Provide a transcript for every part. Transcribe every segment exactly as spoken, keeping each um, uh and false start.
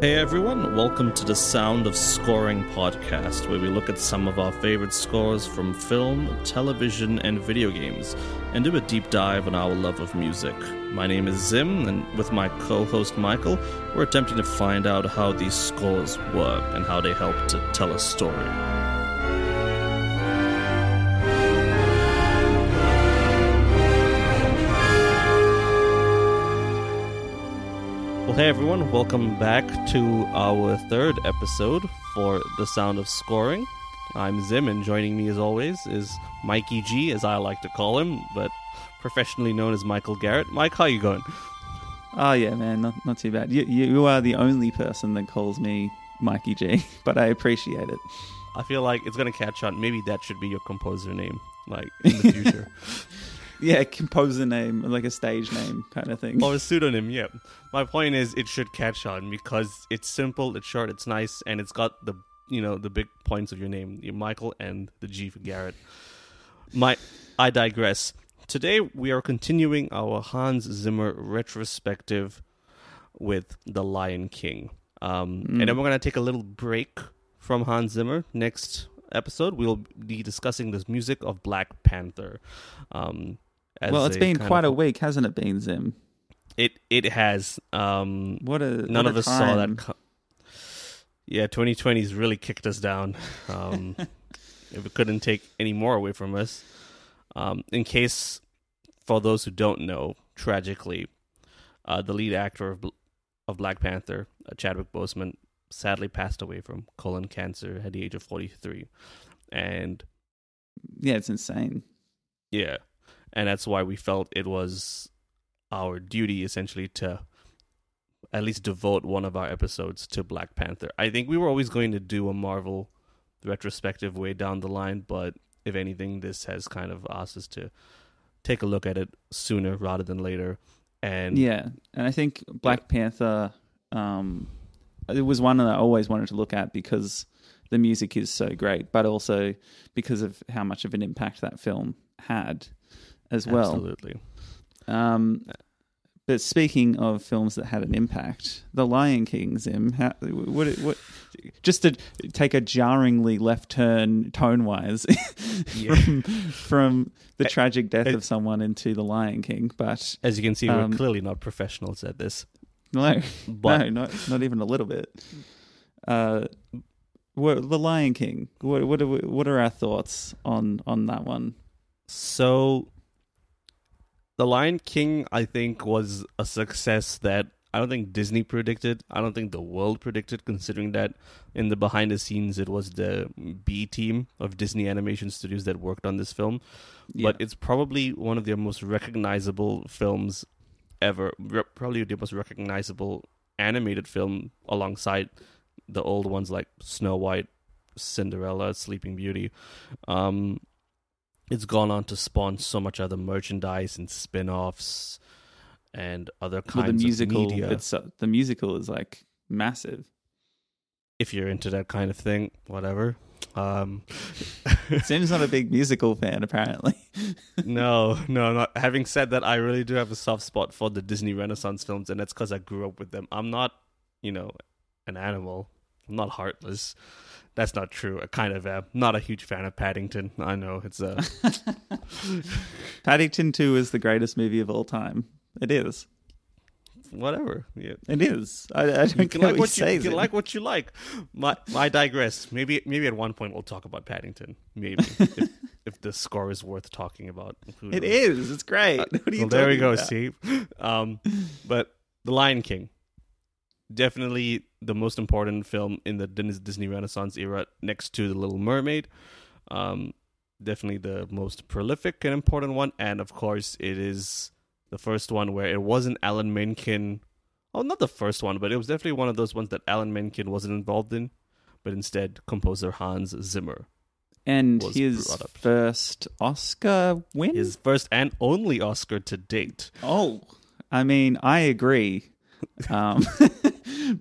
Hey everyone, welcome to the Sound of Scoring podcast, where we look at some of our favorite scores from film, television, and video games, and do a deep dive on our love of music. My name is Zim, and with my co-host Michael, we're attempting to find out how these scores work and how they help to tell a story. Well, hey everyone, welcome back to our third episode for The Sound of Scoring. I'm Zim, and joining me as always is Mikey G, as I like to call him, but professionally known as Michael Garrett. Mike, how you going? Oh yeah, man, not not too bad. You, you are the only person that calls me Mikey G, but I appreciate it. I feel like it's going to catch on. Maybe that should be your composer name, like, in the future. Yeah, composer name, like a stage name kind of thing. Or a pseudonym, yeah. My point is it should catch on because it's simple, it's short, it's nice, and it's got the, you know, the big points of your name, Michael and the G for Garrett. My, I digress. Today we are continuing our Hans Zimmer retrospective with The Lion King. Um, mm. And then we're going to take a little break from Hans Zimmer. Next episode, we'll be discussing the music of Black Panther. Um As well, it's been quite of, a week, hasn't it been, Zim? It it has. Um, what a none what of a us time. saw that. Co- yeah, twenty twenty's really kicked us down. Um, if it couldn't take any more away from us. Um, in case, for those who don't know, tragically, uh, the lead actor of of Black Panther, uh, Chadwick Boseman, sadly passed away from colon cancer at the age of forty-three, and yeah, it's insane. Yeah. And that's why we felt it was our duty, essentially, to at least devote one of our episodes to Black Panther. I think we were always going to do a Marvel retrospective way down the line, but if anything, this has kind of asked us to take a look at it sooner rather than later. And yeah, and I think Black yeah. Panther, um, it was one that I always wanted to look at because the music is so great, but also because of how much of an impact that film had as well. Absolutely. Um, but speaking of films that had an impact, The Lion King, Zim, how, what, what, just to take a jarringly left turn tone-wise yeah. from, from the tragic death it, of someone into The Lion King. But as you can see, um, we're clearly not professionals at this. No, but. no, not, not even a little bit. Uh, what, The Lion King, what, what, are, what are our thoughts on, on that one? So... The Lion King, I think, was a success that I don't think Disney predicted. I don't think the world predicted, considering that in the behind the scenes, it was the B team of Disney Animation Studios that worked on this film. Yeah. But it's probably one of their most recognizable films ever. Re- probably the most recognizable animated film alongside the old ones like Snow White, Cinderella, Sleeping Beauty. Um... It's gone on to spawn so much other merchandise and spin-offs and other kinds well, the musical, of media. It's, uh, the musical is like massive. If you're into that kind of thing, whatever. Um, Sim's not a big musical fan, apparently. no, no. Not, having said that, I really do have a soft spot for the Disney Renaissance films, and that's because I grew up with them. I'm not, you know, an animal. I'm not heartless. That's not true. I kind of am. Not a huge fan of Paddington. I know it's a Paddington two is the greatest movie of all time. It is. Whatever. Yeah. It is. I, I don't you can like what, what you, you can like what you like. My, my digress. Maybe maybe at one point we'll talk about Paddington. Maybe if, if the score is worth talking about. It is. It's great. Uh, what are you well, talking there we go, about? Steve. Um, but The Lion King. Definitely the most important film in the Disney Renaissance era next to The Little Mermaid. Um, definitely the most prolific and important one. And, of course, it is the first one where it wasn't Alan Menken. Oh, not the first one, but it was definitely one of those ones that Alan Menken wasn't involved in, but instead composer Hans Zimmer. And his first Oscar win? His first and only Oscar to date. Oh, I mean, I agree. Um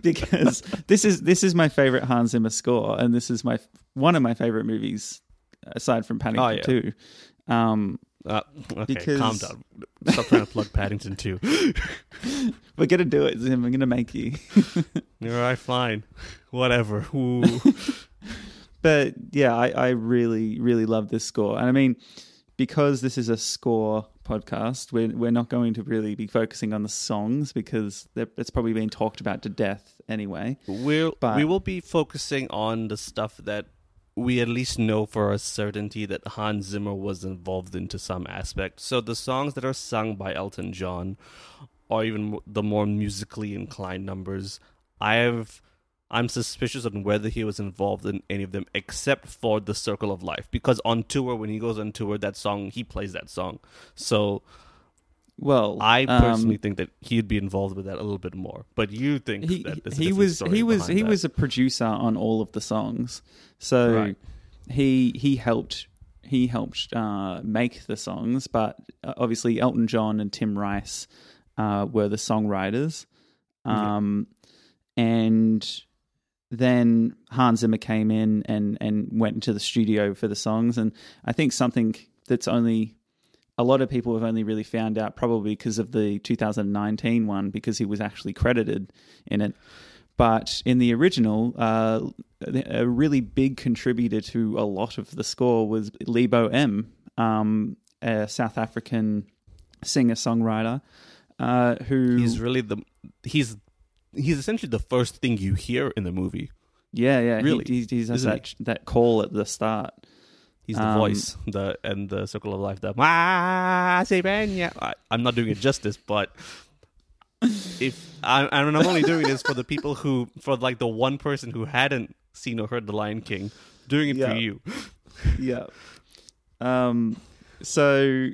because this is this is my favorite Hans Zimmer score, and this is my one of my favorite movies aside from Paddington oh, yeah. two. Um, Uh, okay, because... calm down. Stop trying to plug Paddington too. We're going to do it, Zim. We're going to make you. All right, fine. Whatever. But yeah, I, I really, really love this score. And I mean, because this is a score podcast, we're, we're not going to really be focusing on the songs because it's probably been talked about to death anyway. We'll, but... We will be focusing on the stuff that we at least know for a certainty that Hans Zimmer was involved in to some aspect. So the songs that are sung by Elton John, or even the more musically inclined numbers, I have, I'm suspicious on whether he was involved in any of them, except for The Circle of Life. Because on tour, when he goes on tour, that song, he plays that song. So well, I personally um, think that he'd be involved with that a little bit more. But you think he, that this he was he was he that. was a producer on all of the songs, so right. he he helped he helped uh, make the songs. But obviously, Elton John and Tim Rice uh, were the songwriters, um, yeah. and then Hans Zimmer came in and and went into the studio for the songs. And I think something that's only a lot of people have only really found out probably because of the two thousand nineteen one, because he was actually credited in it. But in the original, uh, a really big contributor to a lot of the score was Lebo M, um, a South African singer-songwriter uh, who... He's really the... He's he's essentially the first thing you hear in the movie. Yeah, yeah. Really. He, he, he's that, he? that call at the start. He's the um, voice, the and the Circle of Life. The I, I'm not doing it justice, but if I, I'm only doing this for the people who, for like the one person who hadn't seen or heard The Lion King, doing it yeah. for you. yeah. Um. So,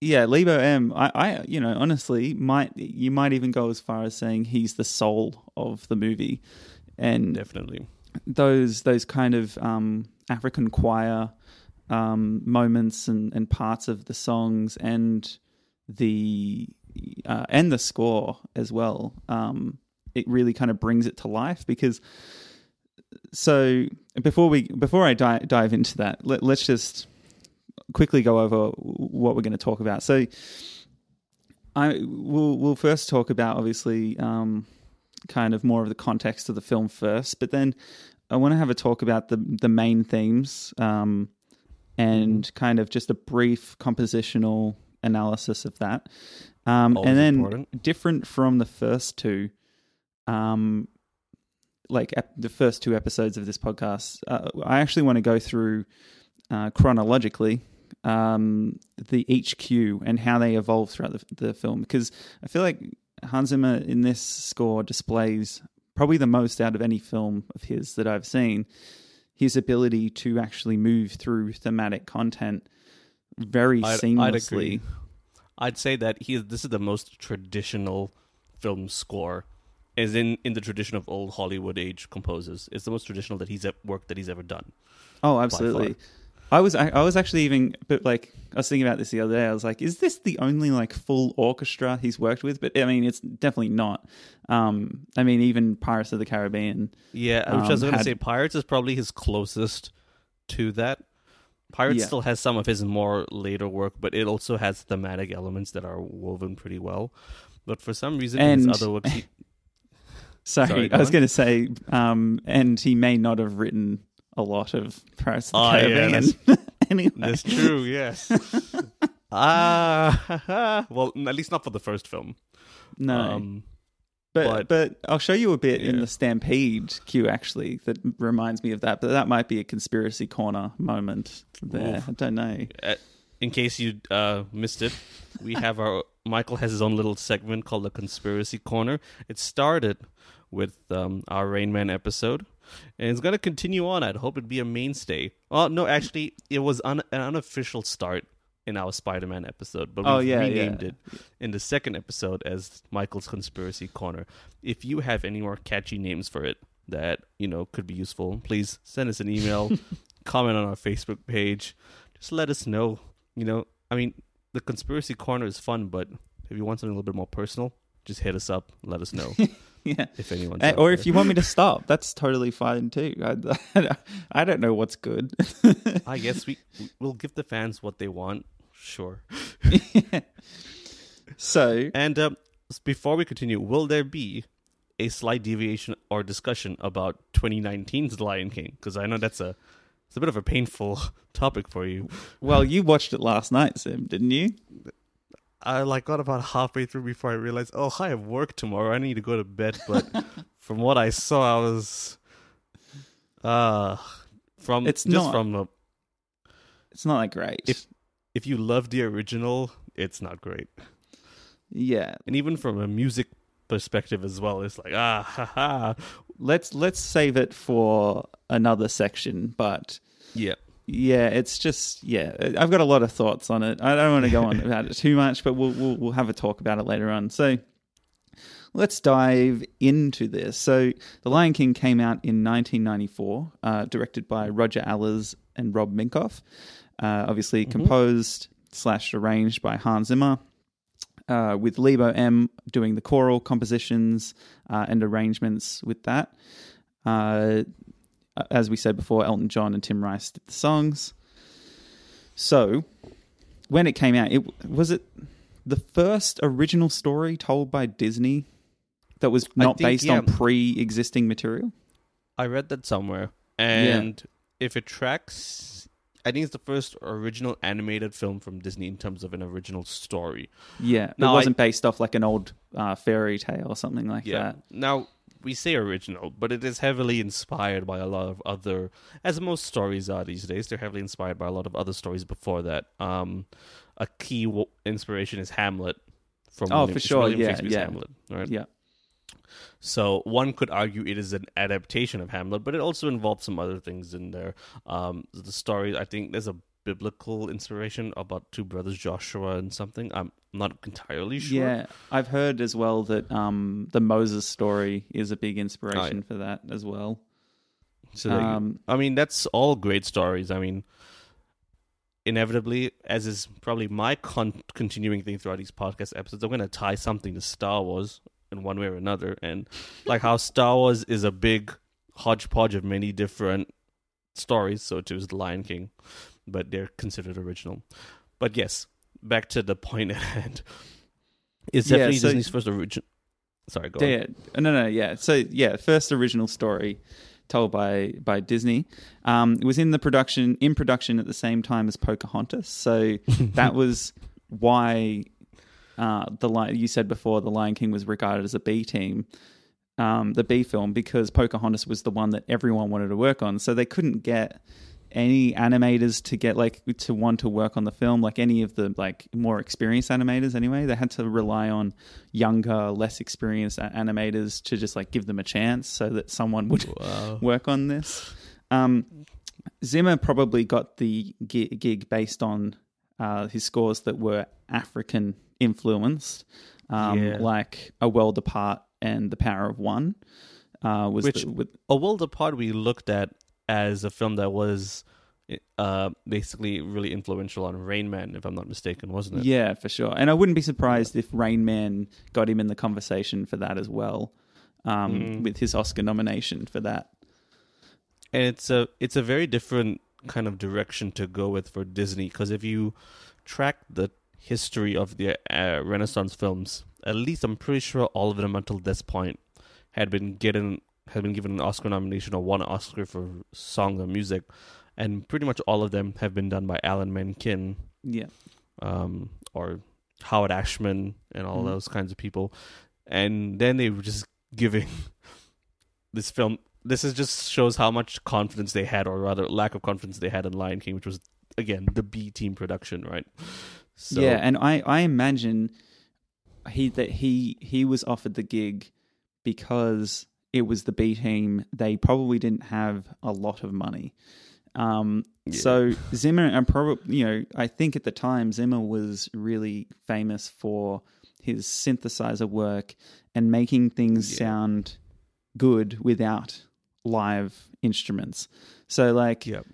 yeah, Lebo M. I, I, you know, honestly, might you might even go as far as saying he's the soul of the movie, and definitely those those kind of um, African choir um, moments and, and parts of the songs and the uh, and the score as well. Um, it really kind of brings it to life because. So before we before I di- dive into that, let, let's just quickly go over what we're going to talk about. So I we'll we'll first talk about obviously um, kind of more of the context of the film first, but then I want to have a talk about the the main themes um, and kind of just a brief compositional analysis of that. Um, and then important. Different from the first two, um, like ep- the first two episodes of this podcast, uh, I actually want to go through uh, chronologically um, the each cue and how they evolve throughout the, the film. Because I feel like Hans Zimmer in this score displays probably the most out of any film of his that I've seen, his ability to actually move through thematic content very I'd, seamlessly. I'd, I'd say that he this is the most traditional film score, as in, in the tradition of old Hollywood age composers. It's the most traditional that he's work that he's ever done. Oh, absolutely. I was I, I was actually even but like I was thinking about this the other day. I was like, is this the only like full orchestra he's worked with? But I mean, it's definitely not. Um, I mean, even Pirates of the Caribbean. Yeah, um, which I was going to had... say, Pirates is probably his closest to that. Pirates yeah. still has some of his more later work, but it also has thematic elements that are woven pretty well. But for some reason, and... his other works. He... Sorry, Sorry I was going to say, um, and he may not have written a lot of Pirates of the oh, Caribbean. Yeah, that's, anyway. That's true, yes. Ah, uh, well, at least not for the first film. No. Um, but, but but I'll show you a bit yeah. in the Stampede cue, actually, that reminds me of that. But that might be a conspiracy corner moment there. Oof. I don't know. In case you uh, missed it, we have our... Michael has his own little segment called The Conspiracy Corner. It started with um, our Rain Man episode. And it's going to continue on. I'd hope it'd be a mainstay. Oh, no, actually, it was un- an unofficial start in our Spider-Man episode, but we oh, yeah, renamed yeah. it in the second episode as Michael's Conspiracy Corner. If you have any more catchy names for it that, you know, could be useful, please send us an email, comment on our Facebook page. Just let us know. You know, I mean, the Conspiracy Corner is fun, but if you want something a little bit more personal, just hit us up. Let us know. Yeah. If anyone's uh, or there. If you want me to stop, that's totally fine too. I, I don't know what's good. I guess we we'll give the fans what they want. Sure. So, and um, before we continue, will there be a slight deviation or discussion about twenty nineteen's The Lion King? Because I know that's a it's a bit of a painful topic for you. Well, you watched it last night, Sim, didn't you? I like got about halfway through before I realized, oh, I have work tomorrow. I need to go to bed. But from what I saw, I was uh from it's just not, from a, it's not that great. If if you love the original, it's not great. Yeah, and even from a music perspective as well, it's like ah ha ha. Let's let's save it for another section. But yeah. Yeah, it's just yeah. I've got a lot of thoughts on it. I don't want to go on about it too much, but we'll we'll we'll have a talk about it later on. So let's dive into this. So The Lion King came out in nineteen ninety-four, uh, directed by Roger Allers and Rob Minkoff. Uh, obviously mm-hmm. composed slash arranged by Hans Zimmer, uh, with Lebo M doing the choral compositions uh, and arrangements with that. Uh, As we said before, Elton John and Tim Rice did the songs. So, when it came out, it was it the first original story told by Disney that was not think, based yeah. on pre-existing material? I read that somewhere. And yeah. if it tracks, I think it's the first original animated film from Disney in terms of an original story. Yeah, now, it wasn't I, based off like an old uh, fairy tale or something like yeah. that. Now... We say original, but it is heavily inspired by a lot of other, as most stories are these days, they're heavily inspired by a lot of other stories before that. Um, a key w- inspiration is Hamlet from oh, William, for sure. William yeah, Shakespeare's yeah. Hamlet. Right? Yeah. So one could argue it is an adaptation of Hamlet, but it also involves some other things in there. Um, the story, I think there's a biblical inspiration about two brothers, Joshua and something. I'm not entirely sure. Yeah, I've heard as well that um, the Moses story is a big inspiration right. for that as well. So, um, I mean, that's all great stories. I mean, inevitably, as is probably my con- continuing thing throughout these podcast episodes, I'm going to tie something to Star Wars in one way or another. And like how Star Wars is a big hodgepodge of many different stories, so too is The Lion King. But they're considered original. But yes, back to the point at hand. It's definitely yeah, so, Disney's first original... Sorry, go yeah, on. No, no, yeah. So, yeah, first original story told by, by Disney. Um, it was in the production in production at the same time as Pocahontas. So that was why uh, the Lion, you said before The Lion King was regarded as a B team, um, the B film, because Pocahontas was the one that everyone wanted to work on. So they couldn't get... any animators to get like to want to work on the film, like any of the like more experienced animators anyway, they had to rely on younger, less experienced animators to just like give them a chance so that someone would wow. work on this. Um, Zimmer probably got the gig based on uh, his scores that were African influenced, um, yeah. like A World Apart and The Power of One. Uh, was Which the, with, A World Apart we looked at as a film that was uh, basically really influential on Rain Man, if I'm not mistaken, wasn't it? Yeah, for sure. And I wouldn't be surprised if Rain Man got him in the conversation for that as well, um, mm. with his Oscar nomination for that. And it's a, it's a very different kind of direction to go with for Disney, because if you track the history of the uh, Renaissance films, at least I'm pretty sure all of them until this point had been getting... had been given an Oscar nomination or won an Oscar for song or music, and pretty much all of them have been done by Alan Menken, yeah, um, or Howard Ashman and all mm-hmm. those kinds of people. And then they were just giving this film. This is just shows how much confidence they had, or rather lack of confidence they had in Lion King, which was, again, the B-team production, right? So, yeah, and I, I imagine he that he he was offered the gig because... it was the B team. They probably didn't have a lot of money. Um, yeah. So Zimmer, and probably, you know, I think at the time Zimmer was really famous for his synthesizer work and making things yeah. sound good without live instruments. So, like, yep.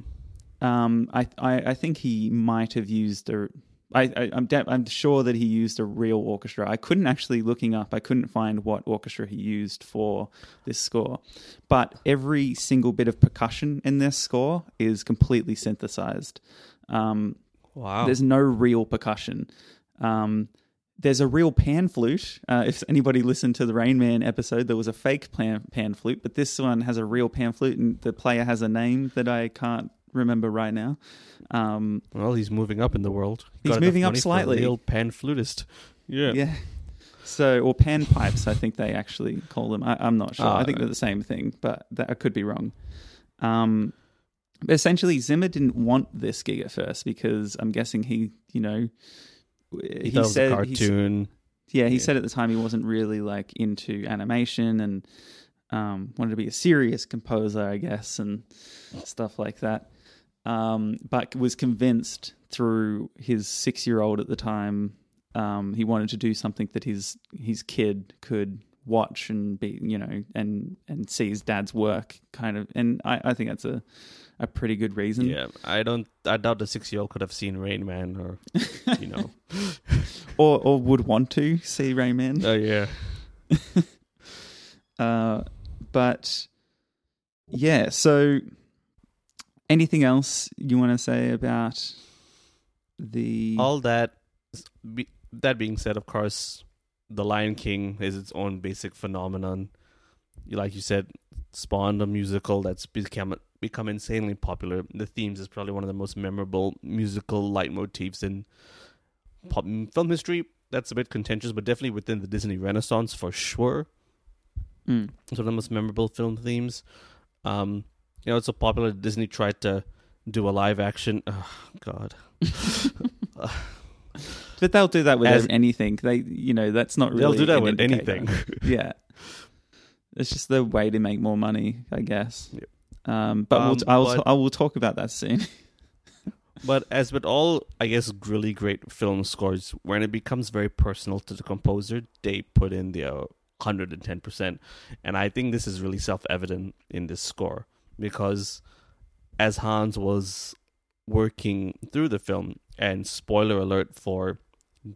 um, I, I, I think he might have used a. I, I, I'm, de- I'm sure that he used a real orchestra. I couldn't actually, looking up, I couldn't find what orchestra he used for this score. But every single bit of percussion in this score is completely synthesized. Um, Wow. There's no real percussion. Um, there's a real pan flute. Uh, if anybody listened to the Rain Man episode, there was a fake pan, pan flute, but this one has a real pan flute, and the player has a name that I can't remember right now. Um, well, he's moving up in the world. He he's moving up slightly. Real pan flutist. Yeah. Yeah. So, or pan pipes, I think they actually call them. I, I'm not sure. Uh, I think they're the same thing, but that, I could be wrong. Um, but essentially, Zimmer didn't want this gig at first because I'm guessing he, you know, he, he said, cartoon. Yeah, he yeah. said at the time he wasn't really like into animation and um, wanted to be a serious composer, I guess, and stuff like that. Um, but was convinced through his six-year-old at the time. Um, he wanted to do something that his his kid could watch and be, you know, and and see his dad's work, kind of. And I, I think that's a, a pretty good reason. Yeah, I don't. I doubt the six year old could have seen Rain Man, or you know, or or would want to see Rain Man. Oh yeah. uh, but yeah. So, anything else you want to say about the all that? Be- That being said, of course, The Lion King is its own basic phenomenon. Like you said, spawned a musical that's become become insanely popular. The themes is probably one of the most memorable musical leitmotifs in pop film history. That's a bit contentious, but definitely within the Disney Renaissance for sure. Mm. It's one of the most memorable film themes. Um, you know, it's so popular that Disney tried to do a live action. Oh, God. But they'll do that with As, anything. They, you know, that's not really. They'll do that an with indicator. Anything. Yeah, it's just the way to make more money, I guess. Yep. Um, but um, we'll, I will, I will talk about that soon. But as with all, I guess, really great film scores, when it becomes very personal to the composer, they put in their one hundred ten percent, and I think this is really self-evident in this score because, as Hans was working through the film, and spoiler alert for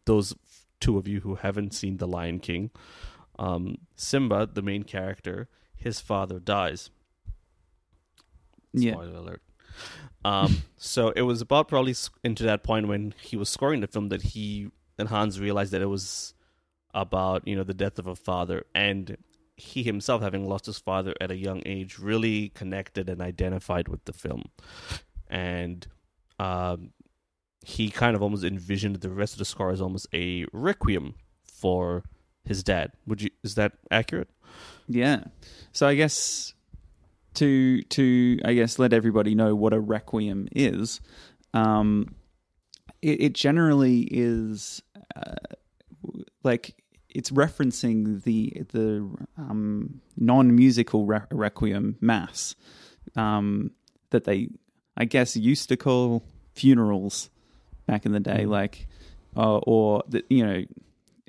those two of you who haven't seen The Lion King, um, Simba, the main character, his father dies. Spoiler yeah. alert. Um, so it was about probably into that point when he was scoring the film that he and Hans realized that it was about, you know, the death of a father, and he himself, having lost his father at a young age, really connected and identified with the film. And um, he kind of almost envisioned the rest of the score as almost a requiem for his dad. Would you? Is that accurate? Yeah. So I guess to to I guess let everybody know what a requiem is. Um, it, it generally is uh, like it's referencing the the um, non-musical re- requiem mass um, that they, I guess, used to call funerals back in the day, mm. like, uh, or, the, you know,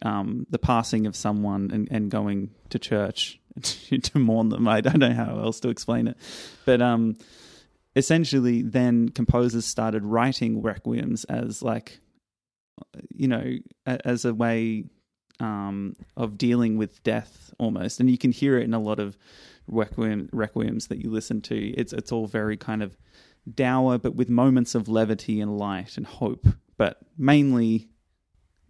um, the passing of someone and, and going to church to, to mourn them. I don't know how else to explain it. But um, essentially then composers started writing requiems as like, you know, as a way um, of dealing with death almost. And you can hear it in a lot of requiem, requiems that you listen to. It's It's all very kind of dour, but with moments of levity and light and hope, but mainly,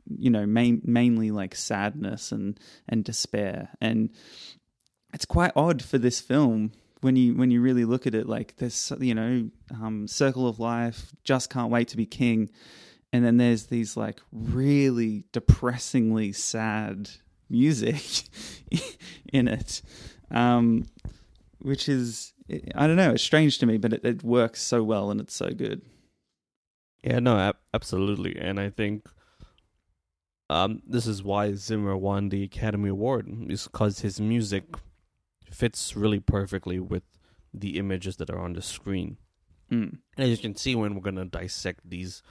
you know, main, mainly like sadness and, and despair. And it's quite odd for this film when you when you really look at it. Like there's, you know, um, Circle of Life, Just Can't Wait to Be King, and then there's these like really depressingly sad music in it, um, which is. I don't know, it's strange to me, but it, it works so well and it's so good. Yeah, no, absolutely. And I think um, this is why Zimmer won the Academy Award, is because his music fits really perfectly with the images that are on the screen. Mm. And as you can see, when we're going to dissect these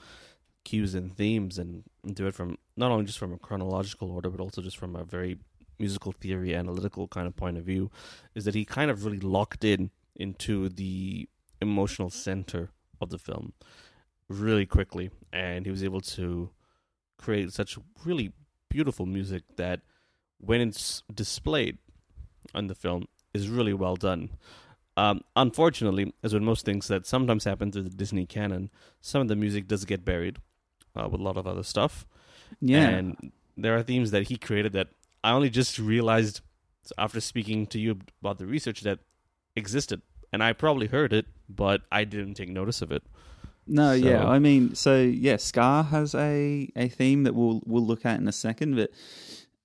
cues and themes and do it from not only just from a chronological order, but also just from a very musical theory, analytical kind of point of view, is that he kind of really locked in into the emotional center of the film really quickly, and he was able to create such really beautiful music that when it's displayed on the film is really well done. Um, unfortunately, as with most things that sometimes happen through the Disney canon, some of the music does get buried, uh, with a lot of other stuff. Yeah. And there are themes that he created that I only just realized after speaking to you about the research that existed. And I probably heard it, but I didn't take notice of it. No, so. yeah. I mean, so, yeah, Scar has a, a theme that we'll we'll look at in a second, but...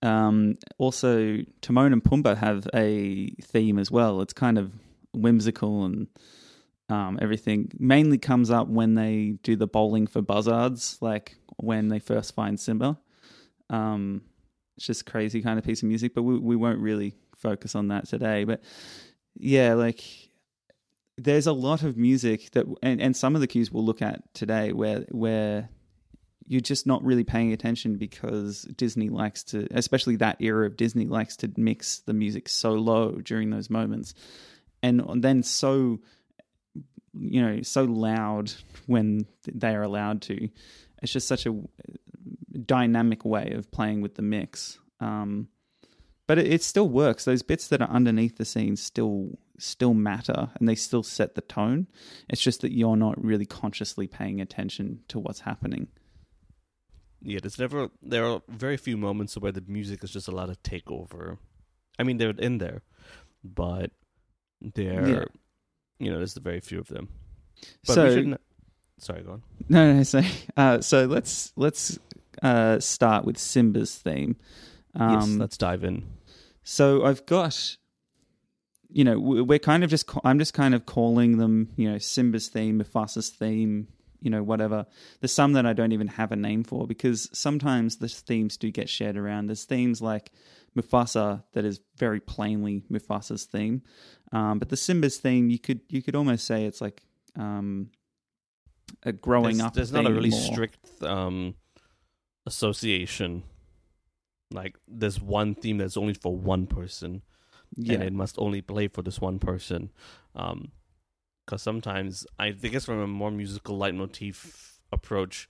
Um, also, Timon and Pumbaa have a theme as well. It's kind of whimsical and um, everything. Mainly comes up when they do the bowling for buzzards, like when they first find Simba. Um, it's just crazy kind of piece of music, but we, we won't really focus on that today. But yeah, like there's a lot of music that, and, and some of the cues we'll look at today where where. You're just not really paying attention because Disney likes to, especially that era of Disney, likes to mix the music so low during those moments and then so, you know, so loud when they are allowed to. It's just such a dynamic way of playing with the mix. Um, but it, it still works. Those bits that are underneath the scenes still still matter and they still set the tone. It's just that you're not really consciously paying attention to what's happening. Yeah, there's never. There are very few moments where the music is just allowed to take over. I mean, they're in there, but they're, yeah. you know, there's very few of them. But so, we shouldn't... sorry, go on. No, no, sorry. Uh, so let's let's uh, start with Simba's theme. Um, yes, let's dive in. So I've got, you know, we're kind of just. I'm just kind of calling them, you know, Simba's theme, Mufasa's theme. You know, whatever. There's some that I don't even have a name for because sometimes the themes do get shared around. There's themes like Mufasa that is very plainly Mufasa's theme, um, but the Simba's theme you could you could almost say it's like um, a growing there's, up. There's theme not a really more. strict um, association. Like there's one theme that's only for one person, yeah. and it must only play for this one person. Um, Because sometimes, I think it's from a more musical leitmotif approach,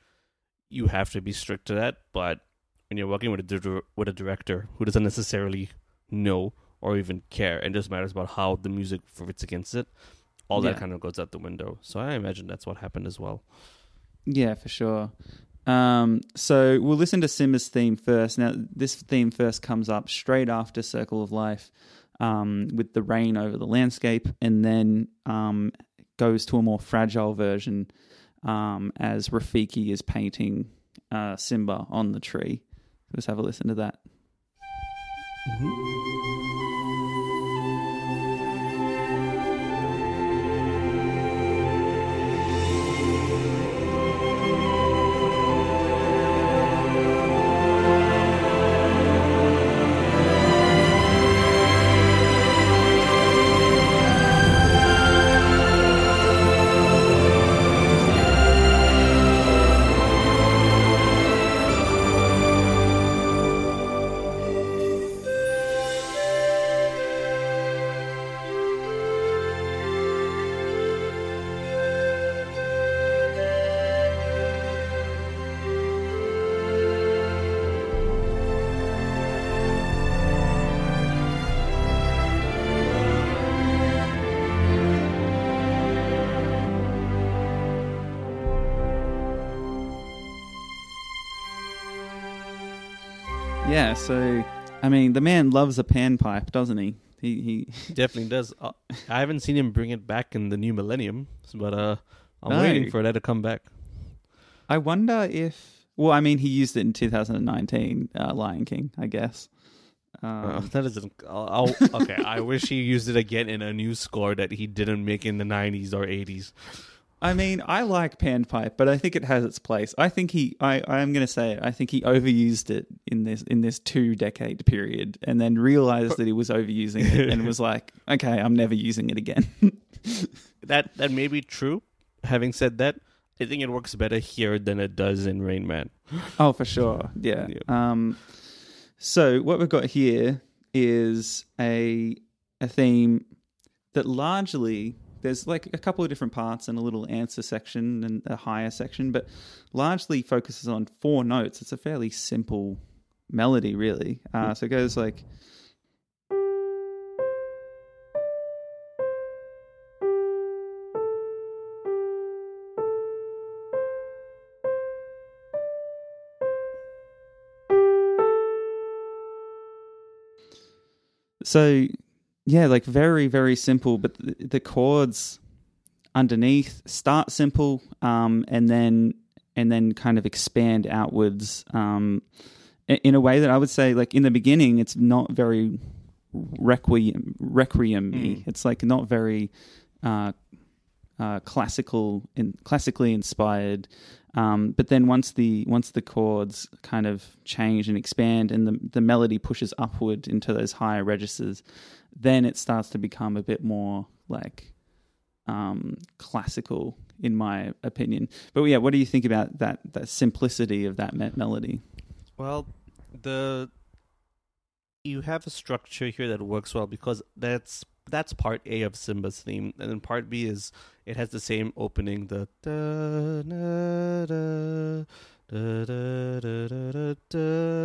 you have to be strict to that. But when you're working with a, dir- with a director who doesn't necessarily know or even care, and just matters about how the music fits against it, all yeah. that kind of goes out the window. So I imagine that's what happened as well. Yeah, for sure. Um, so we'll listen to Simba's theme first. Now, this theme first comes up straight after Circle of Life. Um, with the rain over the landscape, and then um, goes to a more fragile version um, as Rafiki is painting uh, Simba on the tree. Let's have a listen to that. Mm-hmm. Yeah, so, I mean, the man loves a panpipe, doesn't he? He, he... definitely does. Uh, I haven't seen him bring it back in the new millennium, but uh, I'm no. waiting for that to come back. I wonder if... Well, I mean, he used it in two thousand nineteen, uh, Lion King, I guess. Um... Uh, that isn't... I'll, I'll, okay, I wish he used it again in a new score that he didn't make in the nineties or eighties. I mean, I like panpipe, but I think it has its place. I think he, I, I'm going to say it, I think he overused it in this in this two-decade period and then realized that he was overusing it and was like, okay, I'm never using it again. that that may be true. Having said that, I think it works better here than it does in Rain Man. Oh, for sure. Yeah. yeah. Um. So what we've got here is a a theme that largely... There's like a couple of different parts and a little answer section and a higher section, but largely focuses on four notes. It's a fairly simple melody, really. Uh, so it goes like... So, yeah, like very, very simple, but the, the chords underneath start simple um, and then and then kind of expand outwards um, in a way that I would say, like, in the beginning, it's not very requiem, requiem-y. Mm. It's, like, not very uh, uh, classical in, classically inspired. Um, but then once the once the chords kind of change and expand and the, the melody pushes upward into those higher registers, then it starts to become a bit more, like, um, classical, in my opinion. But, yeah, what do you think about that, that simplicity of that me- melody? Well, the you have a structure here that works well because that's that's part A of Simba's theme, and then part B is it has the same opening, the da, da, da, da, da, da, da, da,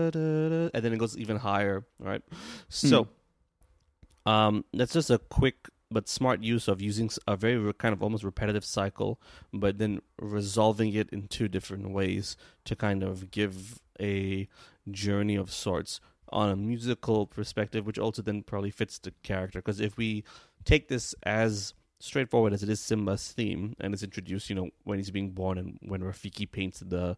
da, and then it goes even higher, right? So, mm. um, that's just a quick but smart use of using a very kind of almost repetitive cycle, but then resolving it in two different ways to kind of give a journey of sorts on a musical perspective, which also then probably fits the character. Because if we take this as straightforward as it is Simba's theme, and it's introduced, you know, when he's being born and when Rafiki paints the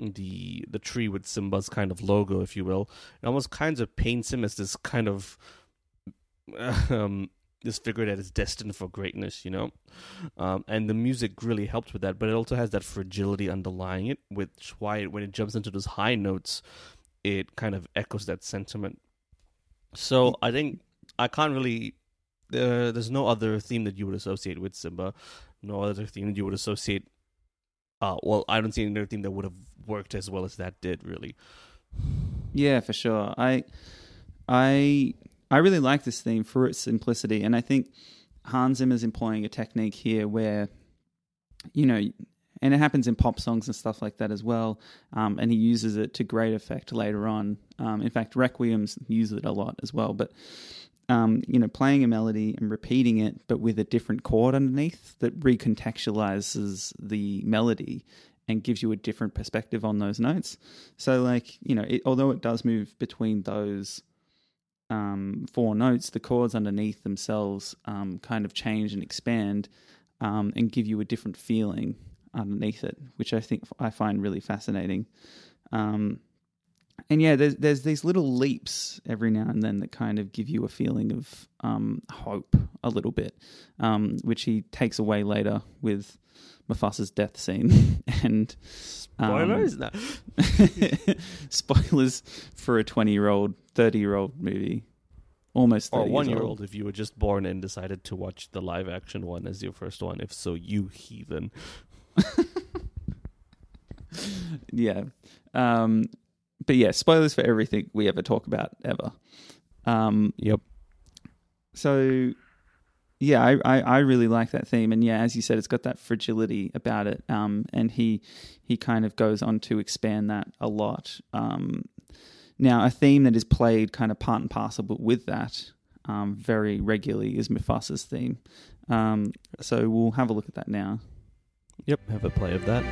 the the tree with Simba's kind of logo, if you will, it almost kind of paints him as this kind of um, this figure that is destined for greatness, you know? Um, and the music really helps with that, but it also has that fragility underlying it, which why it, when it jumps into those high notes, it kind of echoes that sentiment. So I think I can't really... Uh, there's no other theme that you would associate with Simba. No other theme that you would associate... Uh, well, I don't see any other theme that would have worked as well as that did, really. Yeah, for sure. I... I... I really like this theme for its simplicity, and I think Hans Zimmer is employing a technique here where, you know, and it happens in pop songs and stuff like that as well, um, and he uses it to great effect later on. Um, in fact, Requiems use it a lot as well, but, um, you know, playing a melody and repeating it but with a different chord underneath that recontextualizes the melody and gives you a different perspective on those notes. So, like, you know, it, although it does move between those Um, four notes, the chords underneath themselves um, kind of change and expand um, and give you a different feeling underneath it, which I think I find really fascinating. Um, and yeah, there's there's these little leaps every now and then that kind of give you a feeling of um, hope a little bit, um, which he takes away later with Mufasa's death scene. and um, Spoilers? No. Spoilers for a twenty-year-old, thirty-year-old movie. Almost thirty. Or one-year-old if you were just born and decided to watch the live-action one as your first one. If so, you heathen. yeah. Um, but yeah, spoilers for everything we ever talk about, ever. Um, yep. So... Yeah, I, I, I really like that theme. And yeah, as you said, it's got that fragility about it. Um, and he he kind of goes on to expand that a lot. Um, now, a theme that is played kind of part and parcel but with that um, very regularly is Mufasa's theme. Um, so we'll have a look at that now. Yep, have a play of that.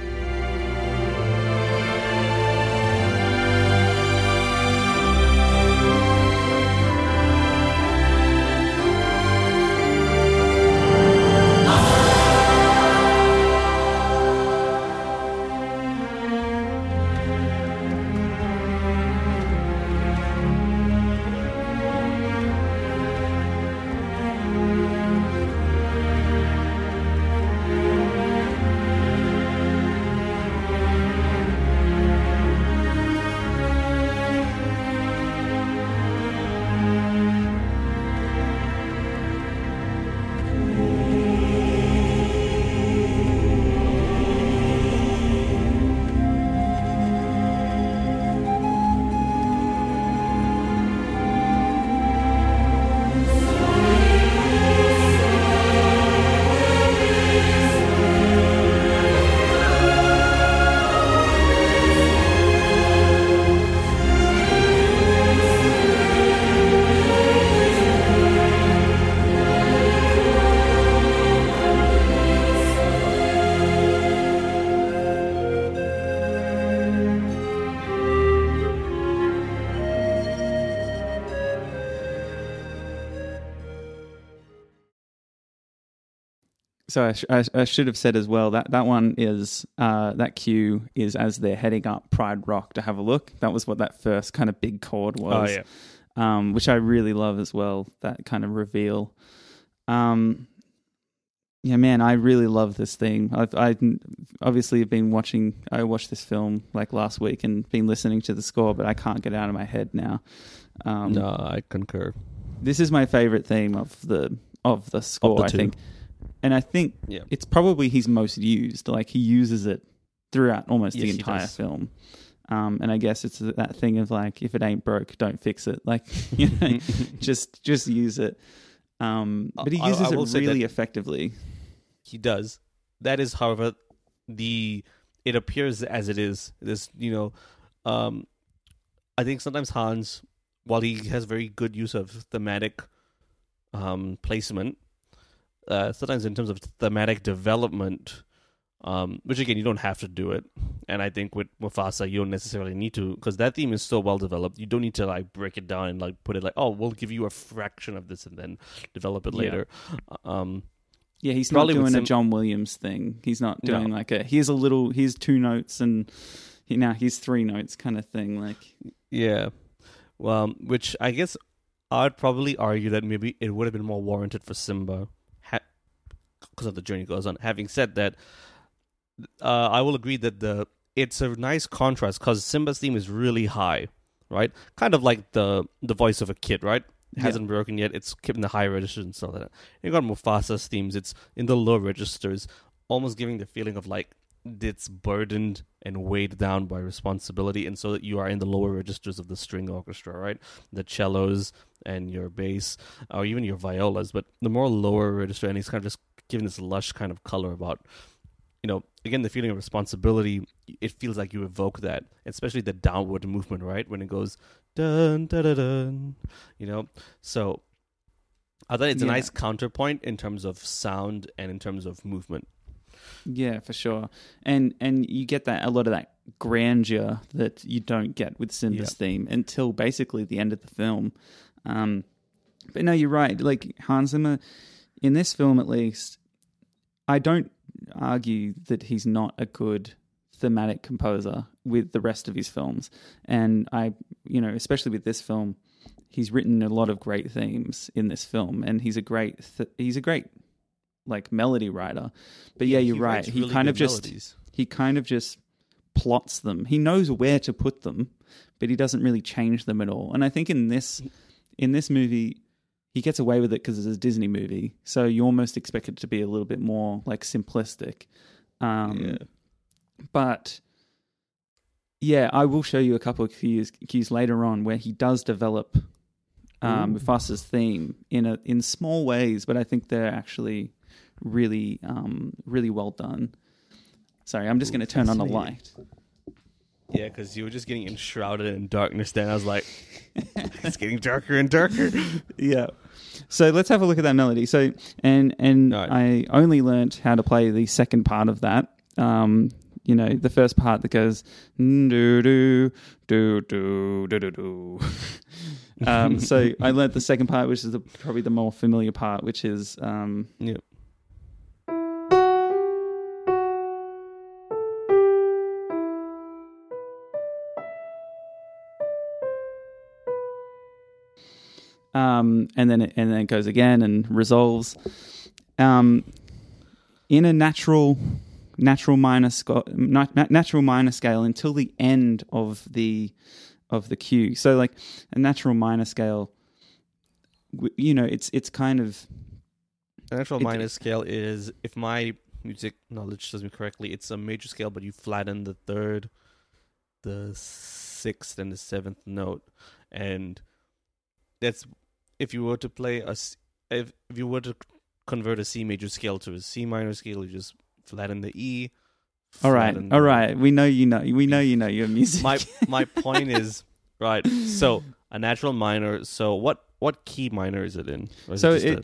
So I, sh- I, sh- I should have said as well that that one is, uh, that cue is as they're heading up Pride Rock to have a look. That was what that first kind of big chord was, oh, yeah. um, which I really love as well, that kind of reveal. Um, yeah, man, I really love this theme. I've, I obviously have been watching, I watched this film like last week and been listening to the score, but I can't get it out of my head now. Um, no, I concur. This is my favorite theme of the, of the score, of the I think. And I think yeah. it's probably his most used. Like he uses it throughout almost yes, the entire film. Um, and I guess it's that thing of like, if it ain't broke, don't fix it. Like, you know, just just use it. Um, but he uses I, I it really effectively. He does. That is, however, the it appears as it is. This, you know, um, I think sometimes Hans, while he has very good use of thematic um, placement. Uh, sometimes in terms of thematic development, um, which again, you don't have to do it. And I think with Mufasa, you don't necessarily need to, because that theme is so well developed. You don't need to like break it down and like put it like, oh, we'll give you a fraction of this and then develop it later. Yeah, um, yeah he's not doing some... a John Williams thing. He's not doing no. like a, here's a little, here's two notes and he, now here's three notes kind of thing. Like, yeah. Well, which I guess I'd probably argue that maybe it would have been more warranted for Simba. Because of the journey goes on. Having said that, uh, I will agree that the it's a nice contrast because Simba's theme is really high, right? Kind of like the the voice of a kid, right? It yeah. hasn't broken yet. It's keeping the high registers and stuff like that. You got Mufasa's themes. It's in the low registers, almost giving the feeling of like it's burdened and weighed down by responsibility, and so that you are in the lower registers of the string orchestra, right? The cellos and your bass, or even your violas, but the more lower register, and he's kind of just given this lush kind of color about, you know, again, the feeling of responsibility. It feels like you evoke that, especially the downward movement, right? When it goes, dun, dun, dun, dun, you know? So I thought it's yeah. a nice counterpoint in terms of sound and in terms of movement. Yeah, for sure. And and you get that a lot of that grandeur that you don't get with Simba's yeah. theme until basically the end of the film. Um, but no, you're right. Like Hans Zimmer, in this film at least, I don't argue that he's not a good thematic composer with the rest of his films. And I, you know, especially with this film, he's written a lot of great themes in this film, and he's a great, th- he's a great like melody writer. But yeah, yeah you're right. He really kind of just, melodies. he kind of just plots them. He knows where to put them, but he doesn't really change them at all. And I think in this, in this movie, he gets away with it because it's a Disney movie, so you almost expect it to be a little bit more like simplistic. Um, yeah. But yeah, I will show you a couple of cues, cues later on where he does develop um, Mufasa's theme in a, in small ways, but I think they're actually really, um, really well done. Sorry, I'm just going to turn on the light. Yeah, because you were just getting enshrouded in darkness then. I was like, it's getting darker and darker. Yeah. So let's have a look at that melody. So and and right. I only learnt how to play the second part of that. Um, you know, the first part that goes do do do do do do do. Um, so I learnt the second part, which is the, probably the more familiar part, which is um, yep. Um, and then it, and then it goes again and resolves. Um, in a natural natural minor sco- na- natural minor scale until the end of the of the cue. So like a natural minor scale, you know, it's it's kind of a natural it, minor scale is if my music knowledge does me correctly, it's a major scale, but you flatten the third, the sixth, and the seventh note, and that's if you were to play a if, if you were to convert a C major scale to a C minor scale, you just flatten the E. All right, all right. We know you know. We know you know your music. My my point is right. So a natural minor. So what what key minor is it in? Is so it it,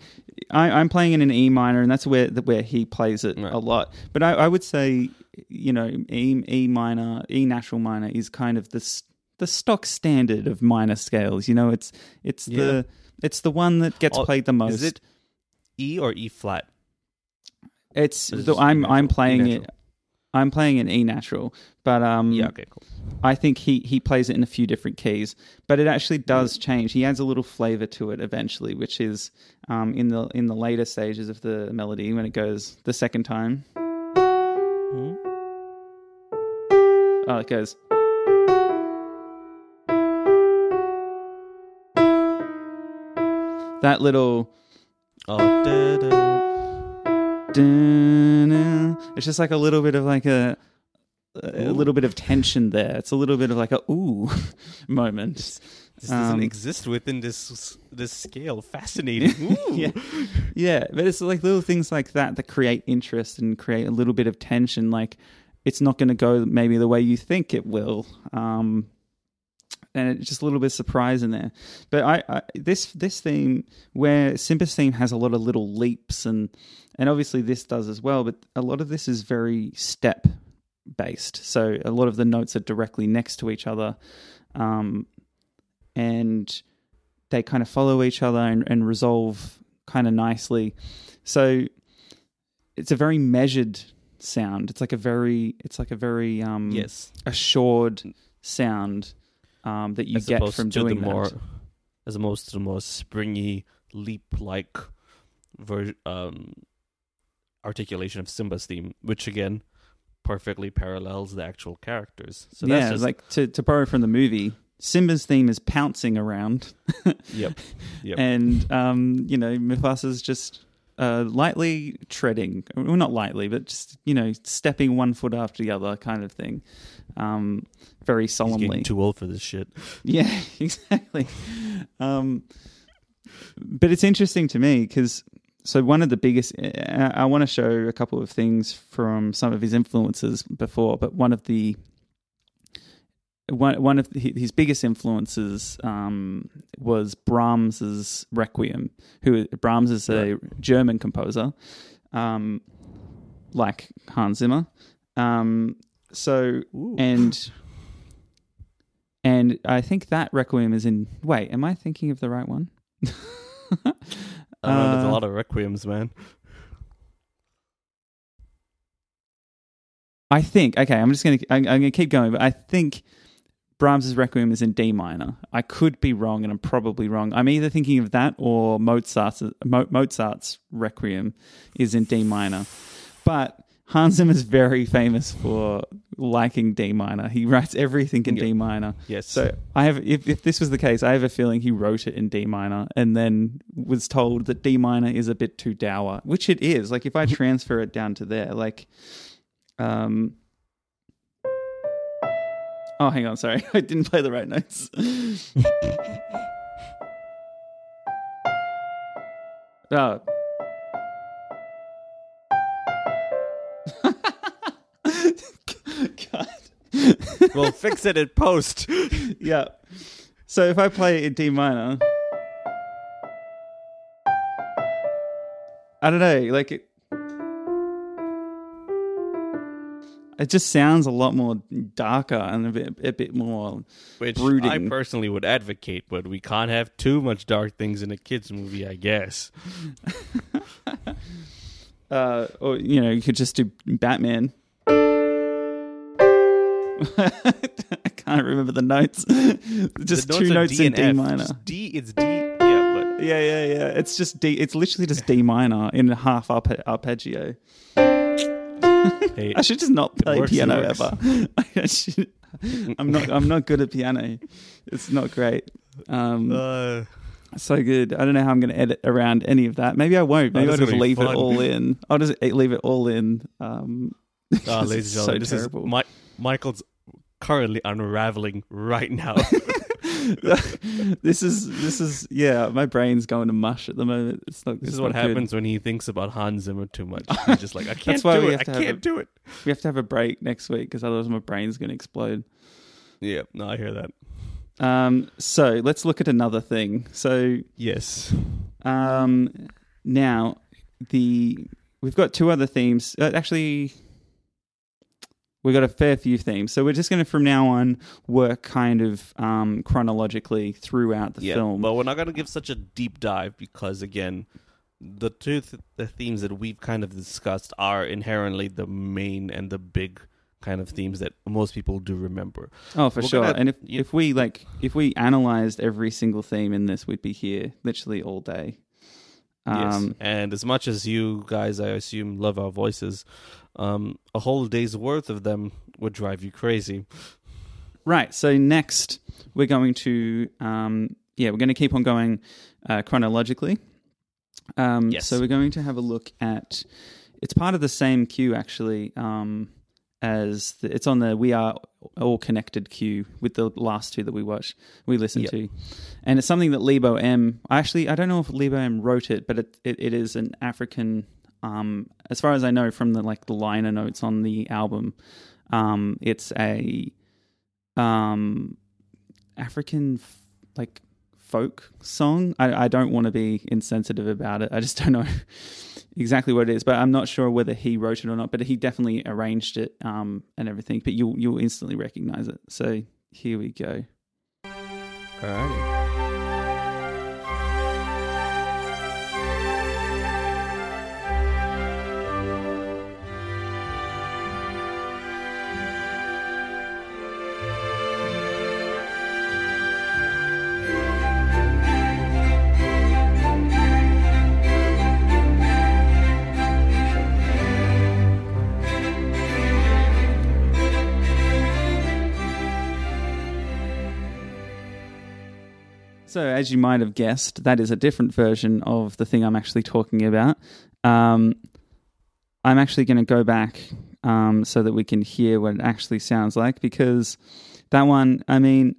a... I, I'm playing in an E minor, and that's where the, where he plays it right. a lot. But I, I would say you know E E minor E natural minor is kind of this. The stock standard of minor scales, you know, it's it's yeah. the it's the one that gets oh, played the most. Is it E or E flat? It's, it's the, I'm I'm playing it. I'm playing in E natural, but um, yeah, okay, cool. I think he, he plays it in a few different keys, but it actually does change. He adds a little flavor to it eventually, which is um, in the in the later stages of the melody when it goes the second time. Mm-hmm. Oh, it goes. That little. Oh, da, da. It's just like a little bit of like a a ooh. Little bit of tension there. It's a little bit of like a ooh moment. This, this um, doesn't exist within this this scale. Fascinating. Ooh. yeah. yeah, but it's like little things like that that create interest and create a little bit of tension. Like it's not going to go maybe the way you think it will. Um, and it's just a little bit of surprise in there. But I, I this this theme, where Simba's theme has a lot of little leaps, and and obviously this does as well, but a lot of this is very step-based. So a lot of the notes are directly next to each other, um, and they kind of follow each other and, and resolve kind of nicely. So it's a very measured sound. It's like a very, it's like a very um, yes. assured sound. Um, that you as get from doing the that, more, as opposed to the more springy, leap-like ver- um, articulation of Simba's theme, which again perfectly parallels the actual characters. So that's yeah, just... like to, to borrow from the movie, Simba's theme is pouncing around. yep. yep, and um, you know, Mufasa's just uh, lightly treading, well, not lightly, but just you know, stepping one foot after the other, kind of thing. Um, very solemnly. He's getting too old for this shit. Yeah, exactly. Um, but it's interesting to me because, so one of the biggest, I, I want to show a couple of things from some of his influences before, but one of the, one, one of his biggest influences um, was Brahms's Requiem, who Brahms is a yeah. German composer, um, like Hans Zimmer. Um, So Ooh. and and I think that Requiem is in. Wait, am I thinking of the right one? I don't uh, know, there's a lot of Requiems, man. I think. Okay, I'm just gonna. I'm, I'm gonna keep going, but I think Brahms's Requiem is in D minor. I could be wrong, and I'm probably wrong. I'm either thinking of that or Mozart's Mo, Mozart's Requiem is in D minor, but. Hans Zimmer is very famous for liking D minor. He writes everything in yeah. D minor. Yes. So I have, if, if this was the case, I have a feeling he wrote it in D minor and then was told that D minor is a bit too dour, which it is. Like if I transfer it down to there, like, um, oh, hang on, sorry, I didn't play the right notes. oh. We'll fix it at post. yeah. So if I play it in D minor, I don't know. Like it, it just sounds a lot more darker and a bit, a bit more which brooding. I personally would advocate, but we can't have too much dark things in a kids' movie, I guess. uh, or you know, you could just do Batman. I can't remember the notes. Just the notes two notes D in D F. minor. It's D, it's D. Yeah, but yeah, yeah, yeah. It's just D. It's literally just D minor in half arpe- arpeggio. Hey, I should just not play works, piano ever. I should, I'm not. I'm not good at piano. It's not great. Um, uh, so good. I don't know how I'm going to edit around any of that. Maybe I won't. Maybe I'll just leave fun. it all in. I'll just leave it all in. Um, oh, ladies and gentlemen, so this terrible. is my Michael's. Currently unraveling right now. this is this is yeah. My brain's going to mush at the moment. It's not. This it's is what happens good. when he thinks about Hans Zimmer too much. He's just like, I can't do it. I can't a, do it. We have to have a break next week because otherwise my brain's going to explode. Yeah, no, I hear that. Um, so let's look at another thing. So yes, um, now the we've got two other themes uh, actually. We've got a fair few themes. So we're just going to, from now on, work kind of um, chronologically throughout the yeah, film. But we're not going to give such a deep dive because, again, the two th- the themes that we've kind of discussed are inherently the main and the big kind of themes that most people do remember. Oh, for We're sure. Gonna, and if you, if we like if we analyzed every single theme in this, we'd be here literally all day. Um, yes. And as much as you guys, I assume, love our voices, um, a whole day's worth of them would drive you crazy. Right. So next, we're going to um, yeah, we're going to keep on going uh, chronologically. Um, yes. So we're going to have a look at. It's part of the same queue, actually, um, as the, it's on the We Are All Connected queue with the last two that we watched, we listened yep. to, and it's something that Lebo M. Actually, I don't know if Lebo M. wrote it, but it it, it is an African. Um, as far as I know, from the like the liner notes on the album, um, it's a. Um, African like folk song. I, I don't want to be insensitive about it. I just don't know exactly what it is, but I'm not sure whether he wrote it or not. But he definitely arranged it um, and everything. But you'll you'll instantly recognize it. So here we go. All right. So, as you might have guessed, that is a different version of the thing I'm actually talking about. Um, I'm actually going to go back um, so that we can hear what it actually sounds like, because that one, I mean,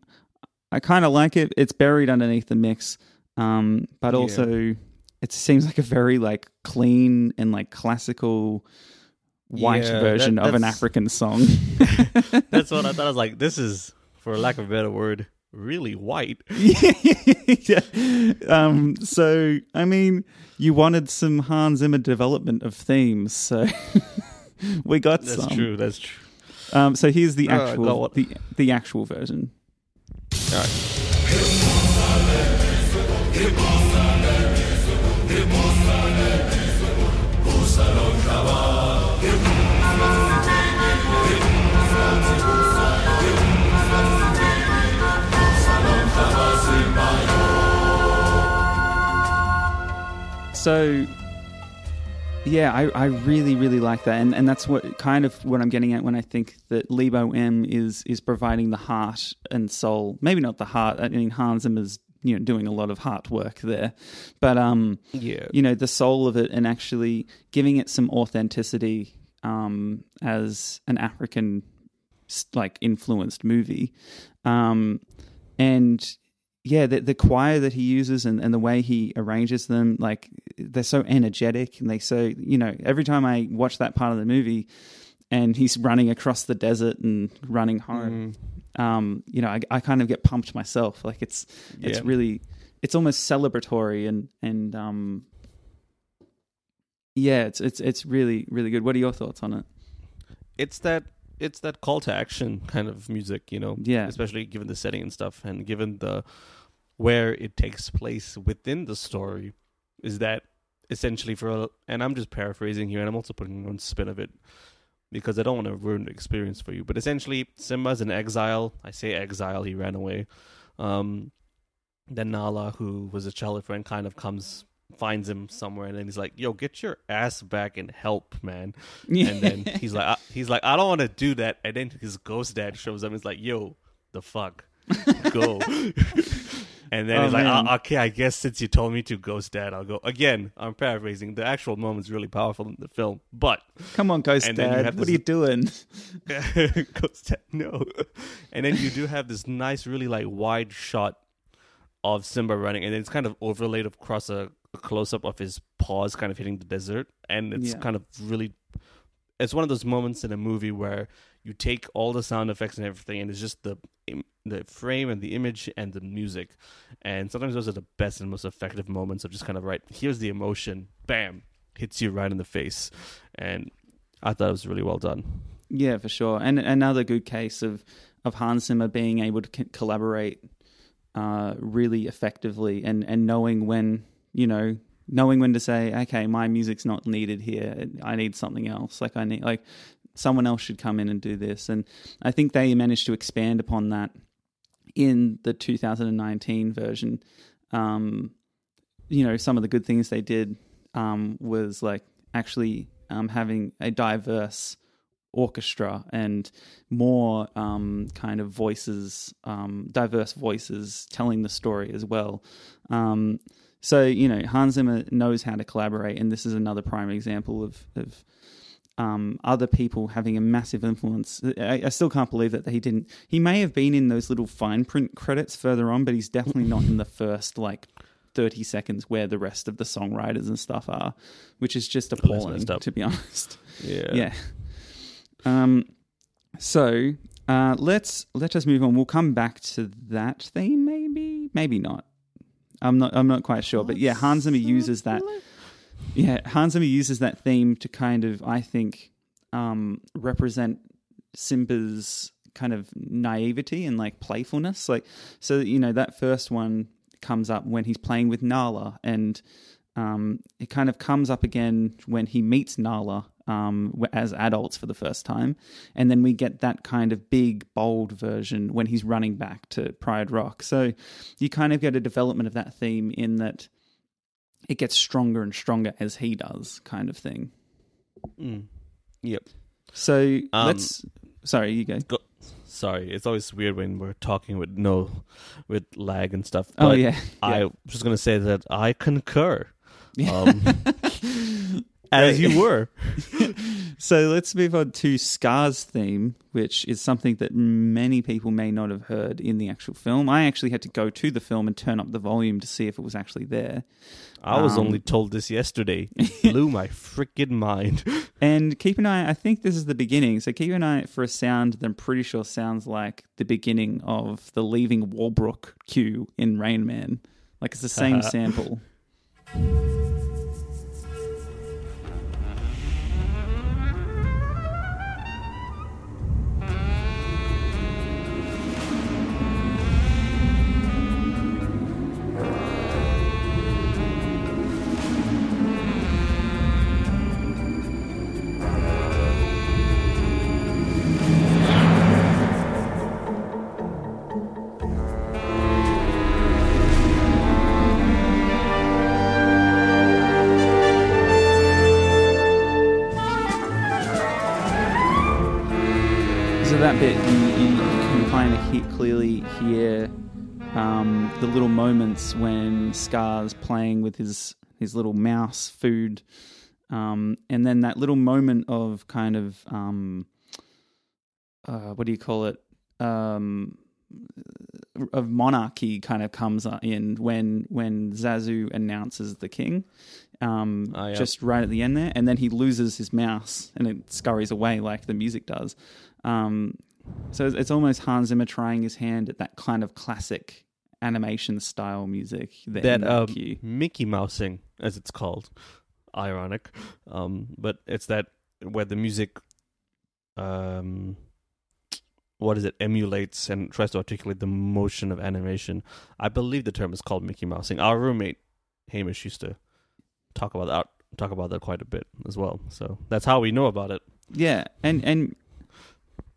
I kind of like it. It's buried underneath the mix, um, but yeah. also it seems like a very like clean and like classical white yeah, version that, of an African song. That's what I thought. I was like, this is, for lack of a better word, really white. yeah. Um, so, I mean, you wanted some Hans Zimmer development of themes, so we got that's some. That's true, that's true. Um, so here's the actual uh, the, the actual version. All right. So, yeah, I, I really, really like that. And and that's what kind of what I'm getting at when I think that Lebo M is is providing the heart and soul. Maybe not the heart. I mean, Hans Zimmer is, you know, doing a lot of heart work there. But, um, yeah. you know, the soul of it and actually giving it some authenticity um, as an African, like, influenced movie. Um, and... Yeah, the, the choir that he uses and, and the way he arranges them, like they're so energetic and they so, you know, every time I watch that part of the movie and he's running across the desert and running home, mm. um, you know, I, I kind of get pumped myself. Like it's yeah. it's really, it's almost celebratory and, and um, yeah, it's, it's, it's really, really good. What are your thoughts on it? It's that. It's that call to action kind of music, you know, yeah. especially given the setting and stuff and given the where it takes place within the story is that essentially for, a, and I'm just paraphrasing here and I'm also putting my own spin of it because I don't want to ruin the experience for you, but essentially Simba's in exile. I say exile, he ran away. Um, then Nala, who was a childhood friend, kind of comes, finds him somewhere and then he's like, yo, get your ass back and help, man. Yeah. And then he's like, I, he's like, I don't want to do that. And then his ghost dad shows up and he's like, yo, the fuck, go. And then oh, he's like, I, okay, I guess since you told me to, ghost dad, I'll go. Again, I'm paraphrasing. The actual moment's really powerful in the film, but... Come on, ghost dad, what this, are you doing? Ghost dad, no. And then you do have this nice, really like wide shot of Simba running and it's kind of overlaid across a A close-up of his paws kind of hitting the desert and it's yeah. kind of really it's one of those moments in a movie where you take all the sound effects and everything and it's just the the frame and the image and the music, and sometimes those are the best and most effective moments of just kind of right here's the emotion, bam, hits you right in the face. And I thought it was really well done. Yeah, for sure. And another good case of of Hans Zimmer being able to co- collaborate uh really effectively and and knowing when, you know, knowing when to say, okay, my music's not needed here. I need something else. Like I need, like someone else should come in and do this. And I think they managed to expand upon that in the two thousand nineteen version. Um, you know, some of the good things they did um, was like actually um, having a diverse orchestra and more um, kind of voices, um, diverse voices telling the story as well. Um, so, you know, Hans Zimmer knows how to collaborate, and this is another prime example of, of um, other people having a massive influence. I, I still can't believe that he didn't. He may have been in those little fine print credits further on, but he's definitely not in the first, like, thirty seconds where the rest of the songwriters and stuff are, which is just appalling, to be honest. Yeah. Yeah. Um, so uh, let's let us move on. We'll come back to that theme, maybe, maybe not. I'm not. I'm not quite sure. But yeah, Hans Zimmer uses that. Yeah, Hans Zimmer uses that theme to kind of, I think, um, represent Simba's kind of naivety and like playfulness. Like, so you know, that first one comes up when he's playing with Nala, and um, it kind of comes up again when he meets Nala. Um, as adults for the first time, and then we get that kind of big, bold version when he's running back to Pride Rock. So you kind of get a development of that theme in that it gets stronger and stronger as he does, kind of thing. Mm. Yep. So um, let's. Sorry, you go. go. Sorry, it's always weird when we're talking with no, with lag and stuff. But oh yeah. yeah. I was just gonna say that I concur. Yeah. Um, As you were. So let's move on to Scar's theme, which is something that many people may not have heard in the actual film. I actually had to go to the film and turn up the volume to see if it was actually there. I was um, only told this yesterday. Blew my freaking mind. And keep an eye, I think this is the beginning, so keep an eye for a sound that I'm pretty sure sounds like the beginning of the Leaving Walbrook cue in Rain Man. Like it's the same sample. The little moments when Scar's playing with his, his little mouse food, um, and then that little moment of kind of um, uh, what do you call it? Um, of monarchy kind of comes in when when Zazu announces the king, um, oh, yeah. just right at the end there, and then he loses his mouse and it scurries away like the music does. Um, so it's almost Hans Zimmer trying his hand at that kind of classic animation style music that, that um, Mickey Mousing, as it's called, ironic, um, but it's that where the music, um, what is it, emulates and tries to articulate the motion of animation. I believe the term is called Mickey Mousing. Our roommate Hamish used to talk about that, talk about that quite a bit as well. So that's how we know about it. Yeah, and and.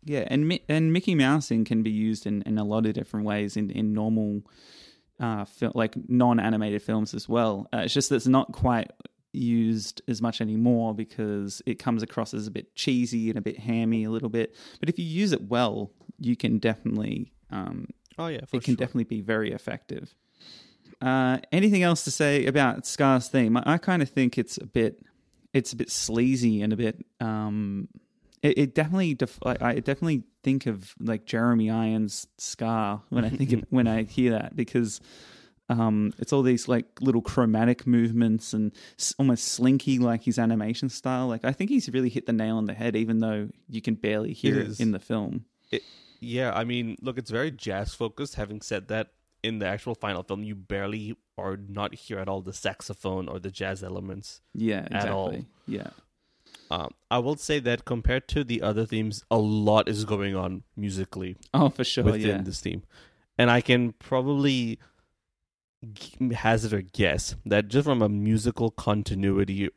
Yeah, and and Mickey Mousing can be used in, in a lot of different ways in, in normal, uh, fil- like non-animated films as well. Uh, it's just that it's not quite used as much anymore because it comes across as a bit cheesy and a bit hammy a little bit. But if you use it well, you can definitely... Um, oh, yeah, for sure. It can definitely be very effective. Uh, anything else to say about Scar's theme? I, I kind of think it's a bit... It's a bit sleazy and a bit... Um, It, it definitely, def- I definitely think of like Jeremy Irons' Scar when I think of, when I hear that, because um, it's all these like little chromatic movements and s- almost slinky like his animation style. Like I think he's really hit the nail on the head, even though you can barely hear it, it in the film. It, yeah, I mean, look, it's very jazz focused. Having said that, in the actual final film, you barely or not hear at all the saxophone or the jazz elements. Yeah, exactly. At all. Yeah. Um, I will say that compared to the other themes, a lot is going on musically. Oh, for sure, within yeah. this theme, and I can probably hazard a guess that just from a musical continuity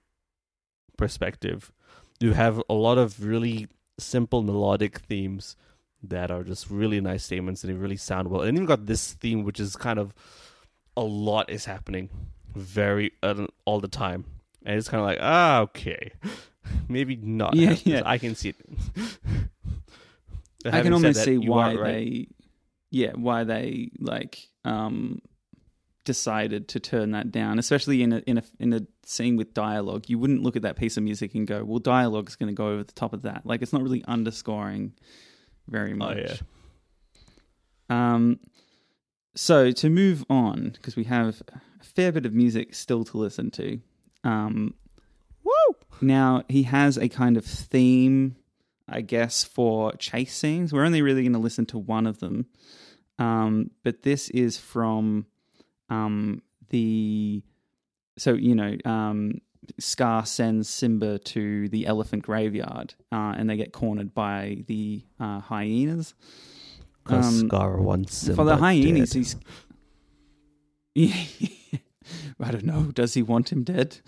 perspective, you have a lot of really simple melodic themes that are just really nice statements and they really sound well. And you've got this theme, which is kind of a lot is happening very uh, all the time. And it's kind of like, ah, okay, maybe not. Yeah, yeah. I can see it. I can almost that, see why they, right. yeah, why they like um, decided to turn that down, especially in a in a in a scene with dialogue. You wouldn't look at that piece of music and go, "Well, dialogue is going to go over the top of that." Like, it's not really underscoring very much. Oh, yeah. Um. So to move on, because we have a fair bit of music still to listen to. Um, Woo! Now, he has a kind of theme, I guess, for chase scenes. We're only really going to listen to one of them. Um, but this is from um, the... So, you know, um, Scar sends Simba to the elephant graveyard uh, and they get cornered by the uh, hyenas. Because um, Scar wants Simba For the hyenas, dead. he's... Yeah. I don't know. Does he want him dead?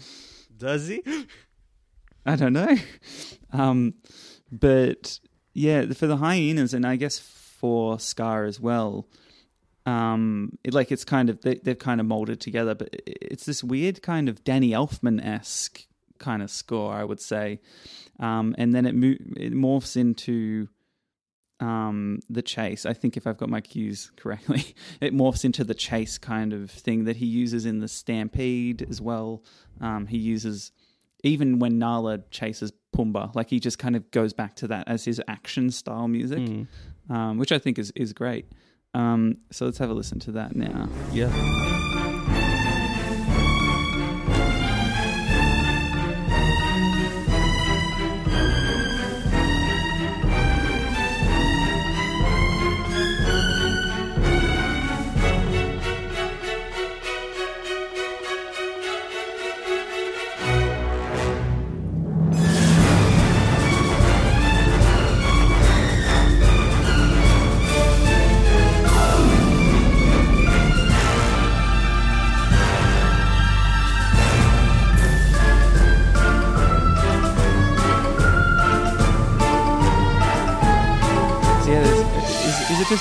Does he? I don't know. Um, but yeah, for the hyenas, and I guess for Scar as well, um, it, like it's kind of they, they're kind of molded together. But it's this weird kind of Danny Elfman-esque kind of score, I would say. Um, and then it mo- it morphs into. Um, the chase, I think if I've got my cues correctly, it morphs into the chase kind of thing that he uses in the Stampede as well. Um, he uses, even when Nala chases Pumbaa, like he just kind of goes back to that as his action style music, mm. um, which I think is, is great. Um, so let's have a listen to that now. Yeah.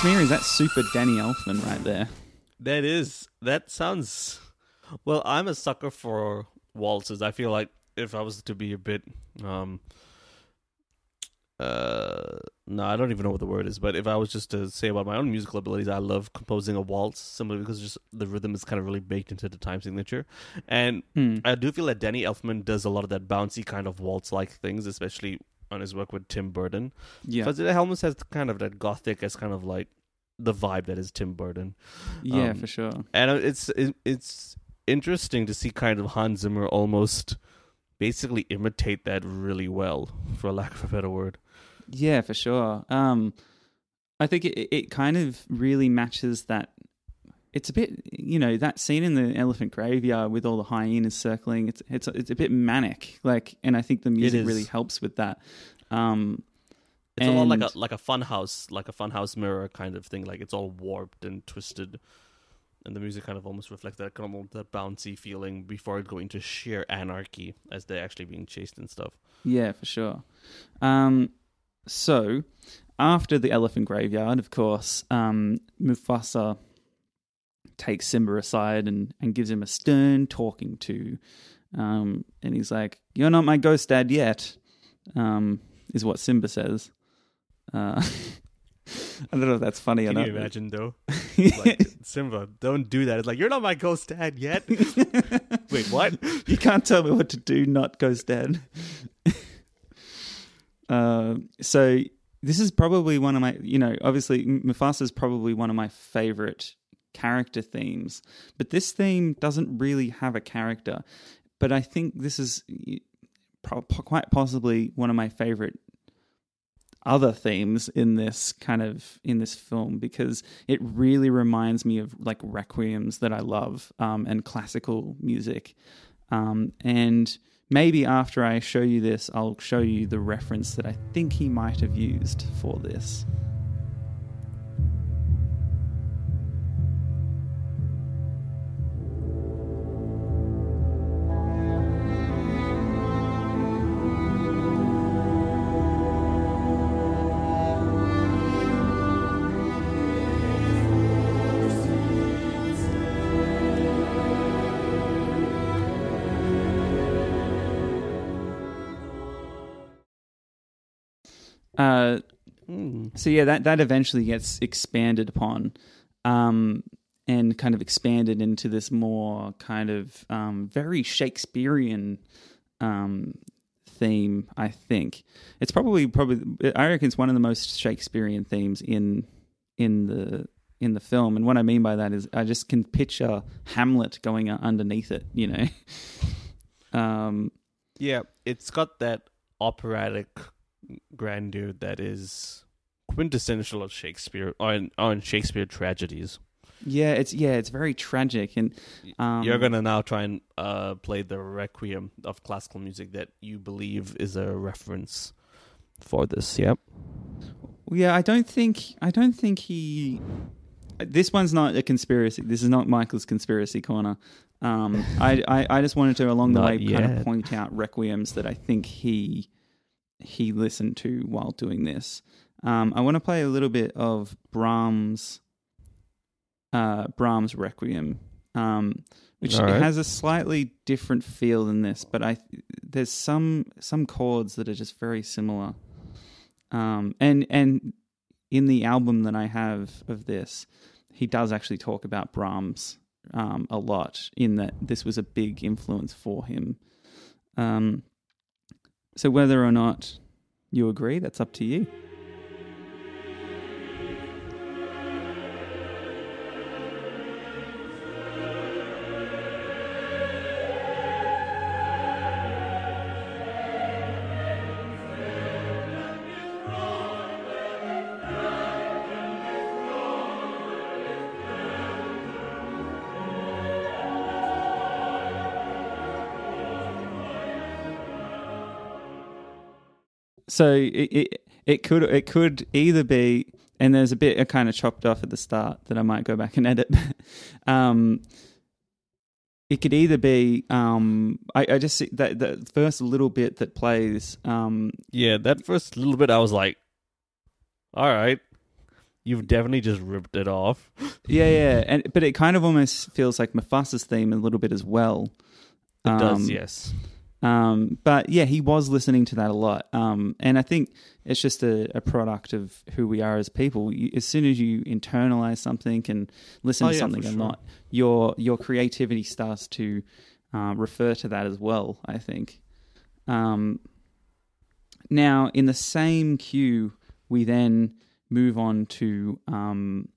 Is that super Danny Elfman right there? That is. That sounds... Well, I'm a sucker for waltzes. I feel like if I was to be a bit... um, uh, No, I don't even know what the word is, but if I was just to say about my own musical abilities, I love composing a waltz, simply because just the rhythm is kind of really baked into the time signature. And hmm. I do feel that Danny Elfman does a lot of that bouncy kind of waltz-like things, especially on his work with Tim Burton. Yeah. Because it almost has kind of that gothic as kind of like the vibe that is Tim Burton. Yeah, um, for sure. And it's it, it's interesting to see kind of Hans Zimmer almost basically imitate that really well, for lack of a better word. Yeah, for sure. Um, I think it, it kind of really matches that. It's a bit, you know, that scene in the elephant graveyard with all the hyenas circling. It's it's it's a bit manic, like, and I think the music really helps with that. Um, it's and... a lot like a like a funhouse, like a funhouse mirror kind of thing. Like it's all warped and twisted, and the music kind of almost reflects that kind of that bouncy feeling before it going into sheer anarchy as they're actually being chased and stuff. Yeah, for sure. Um, so after the elephant graveyard, of course, um, Mufasa takes Simba aside and, and gives him a stern talking to. Um, and he's like, "You're not my ghost dad yet," um, is what Simba says. Uh, I don't know if that's funny Can or not. Can you imagine, though? Like, Simba, don't do that. It's like, "You're not my ghost dad yet." Wait, what? You can't tell me what to do, not ghost dad. uh, so this is probably one of my, you know, obviously Mufasa is probably one of my favorite character themes, but this theme doesn't really have a character, but I think this is pro- quite possibly one of my favorite other themes in this kind of in this film, because it really reminds me of like requiems that I love, um, and classical music, um, and maybe after I show you this, I'll show you the reference that I think he might have used for this. Uh, mm. So yeah, that, that eventually gets expanded upon um, and kind of expanded into this more kind of um, very Shakespearean um, theme, I think. It's probably, probably I reckon it's one of the most Shakespearean themes in in the... in the film. And what I mean by that is I just can picture Hamlet going underneath it, you know. um, yeah, it's got that operatic grandeur that is quintessential of Shakespeare on on Shakespeare tragedies. Yeah, it's yeah, it's very tragic, and um, you're gonna now try and uh, play the Requiem of classical music that you believe is a reference for this. Yep. Yeah, I don't think I don't think he. This one's not a conspiracy. This is not Michael's conspiracy corner. Um, I, I, I just wanted to, along the way, yet. kind of point out requiems that I think he he listened to while doing this. Um, I want to play a little bit of Brahms uh, Brahms Requiem, um, which right. has a slightly different feel than this, but I there's some some chords that are just very similar. Um, and and in the album that I have of this, he does actually talk about Brahms um, a lot, in that this was a big influence for him. Um, so whether or not you agree, that's up to you. So it, it it could it could either be, and there's a bit I kind of chopped off at the start that I might go back and edit. um, it could either be um, I, I just see that the first little bit that plays. Um, yeah, that first little bit I was like, all right, you've definitely just ripped it off. yeah, yeah, and but it kind of almost feels like Muffasa's theme a little bit as well. It um, does, yes. Um, but yeah, he was listening to that a lot. Um, and I think it's just a, a product of who we are as people. You, as soon as you internalize something and listen oh, to yeah, something a lot, sure. your, your creativity starts to, uh, refer to that as well, I think. Um, now in the same cue, we then move on to, um,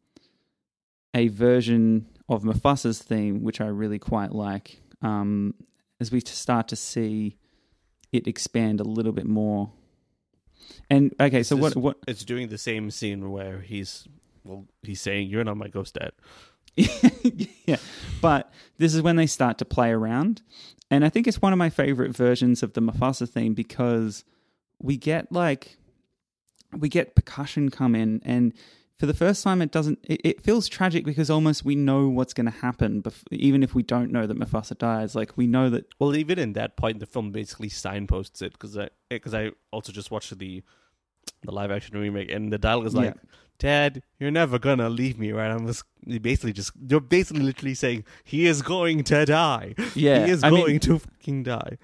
a version of Muffasa's theme, which I really quite like. Um, as we start to see it expand a little bit more. And, okay, so this, what, what... It's doing the same scene where he's well, he's saying, you're not my ghost dad. yeah, but this is when they start to play around. And I think it's one of my favourite versions of the Mufasa theme, because we get, like... We get percussion come in, and for the first time it doesn't... It, it feels tragic because almost we know what's going to happen, bef- even if we don't know that Mufasa dies. Like, we know that... Well, even in that point, the film basically signposts it, because I, I also just watched the the live-action remake, and the dialogue is like, yeah. Dad, you're never going to leave me, right? I'm just basically just... You're basically literally saying, he is going to die. Yeah, he is I going mean, to fucking die.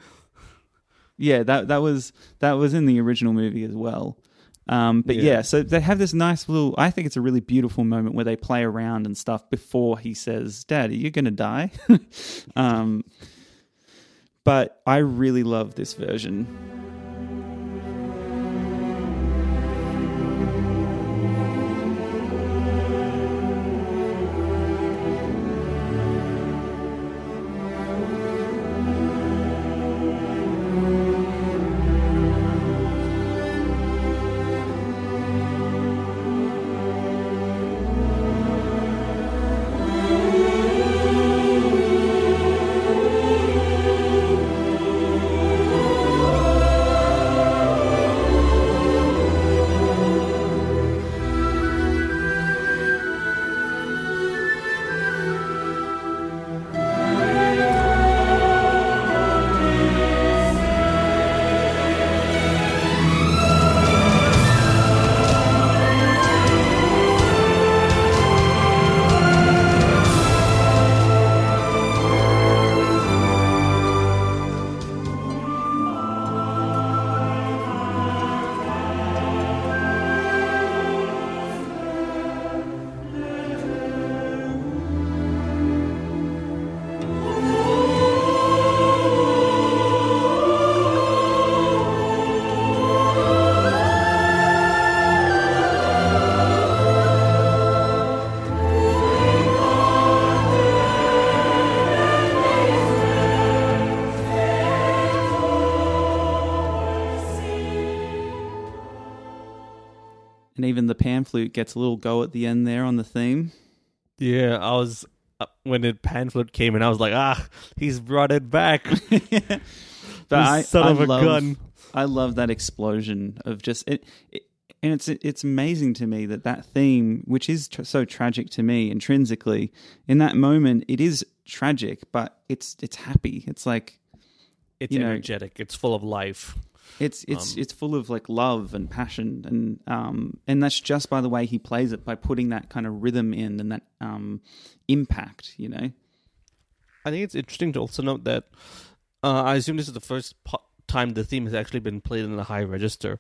Yeah, that that was that was in the original movie as well. Um, but yeah. yeah, so they have this nice little, I think it's a really beautiful moment where they play around and stuff before he says, Dad, are you going to die? um, but I really love this version. even the pan flute gets a little go at the end there on the theme. Yeah, I was uh, when the pan flute came in, I was like, ah, he's brought it back. yeah. But I, son I of a love, gun. I love that explosion of just it, it, and it's it's amazing to me that that theme, which is tr- so tragic to me intrinsically, in that moment it is tragic, but it's it's happy. It's like it's you energetic. Know, it's full of life. It's it's um, it's full of like love and passion, and um and that's just by the way he plays it, by putting that kind of rhythm in and that um impact. You know, I think it's interesting to also note that uh, I assume this is the first po- time the theme has actually been played in a high register,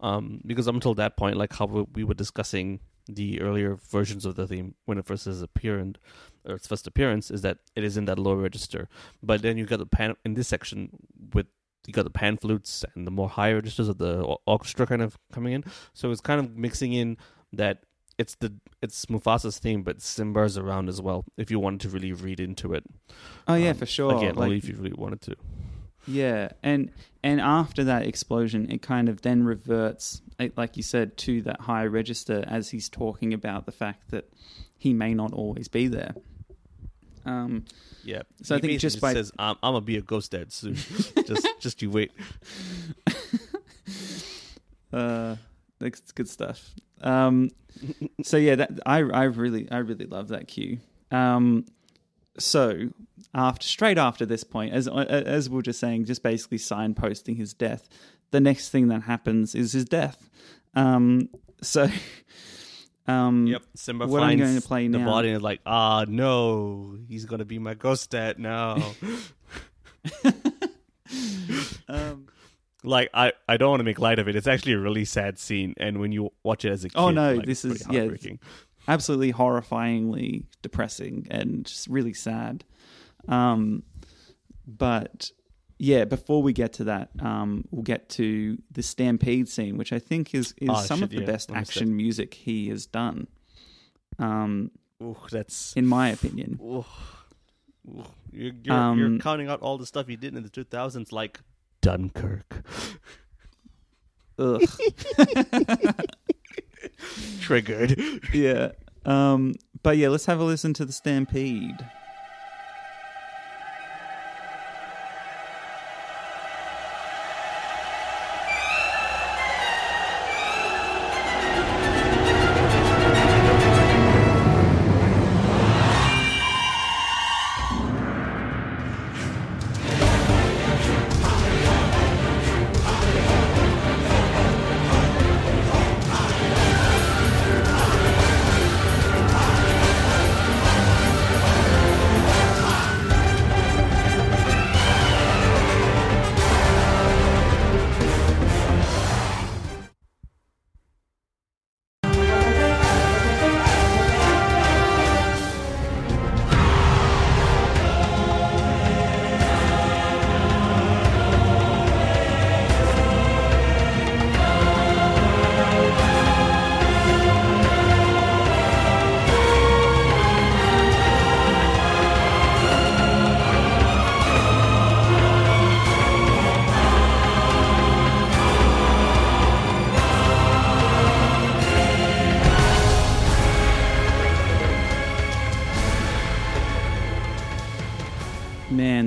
um because up until that point, like how we were discussing the earlier versions of the theme when it first is appearance or its first appearance, is that it is in that low register. But then you got the pan in this section with. You got the pan flutes and the more higher registers of the orchestra kind of coming in, so it's kind of mixing in that it's the it's Mufasa's theme, but Simba's around as well. If you wanted to really read into it, oh yeah, um, for sure. Again, like, only if you really wanted to. Yeah, and and after that explosion, it kind of then reverts, like you said, to that higher register as he's talking about the fact that he may not always be there. Um, yeah. So he I think just by says, I'm, I'm gonna be a ghost dad soon. just, just you wait. uh, that's good stuff. Um, so yeah, that I, I really, I really love that cue. Um, so after, straight after this point, as as we were just saying, just basically signposting his death. The next thing that happens is his death. Um, so. Um, yep, Simba what finds I'm going to play the now. Body and like, ah, no, he's going to be my ghost dad now. um, like, I, I don't want to make light of it. It's actually a really sad scene. And when you watch it as a kid, oh, no, like, this is yeah, absolutely horrifyingly depressing and just really sad. Um, but yeah, before we get to that, um, we'll get to the stampede scene, which I think is, is oh, some shit, of the yeah, best action music he has done. Um, Ooh, that's in my opinion. Ooh. Ooh. You're, you're, um, you're counting out all the stuff he did in the two thousands, like Dunkirk. Ugh. Triggered. Yeah. Um, but yeah, let's have a listen to the stampede.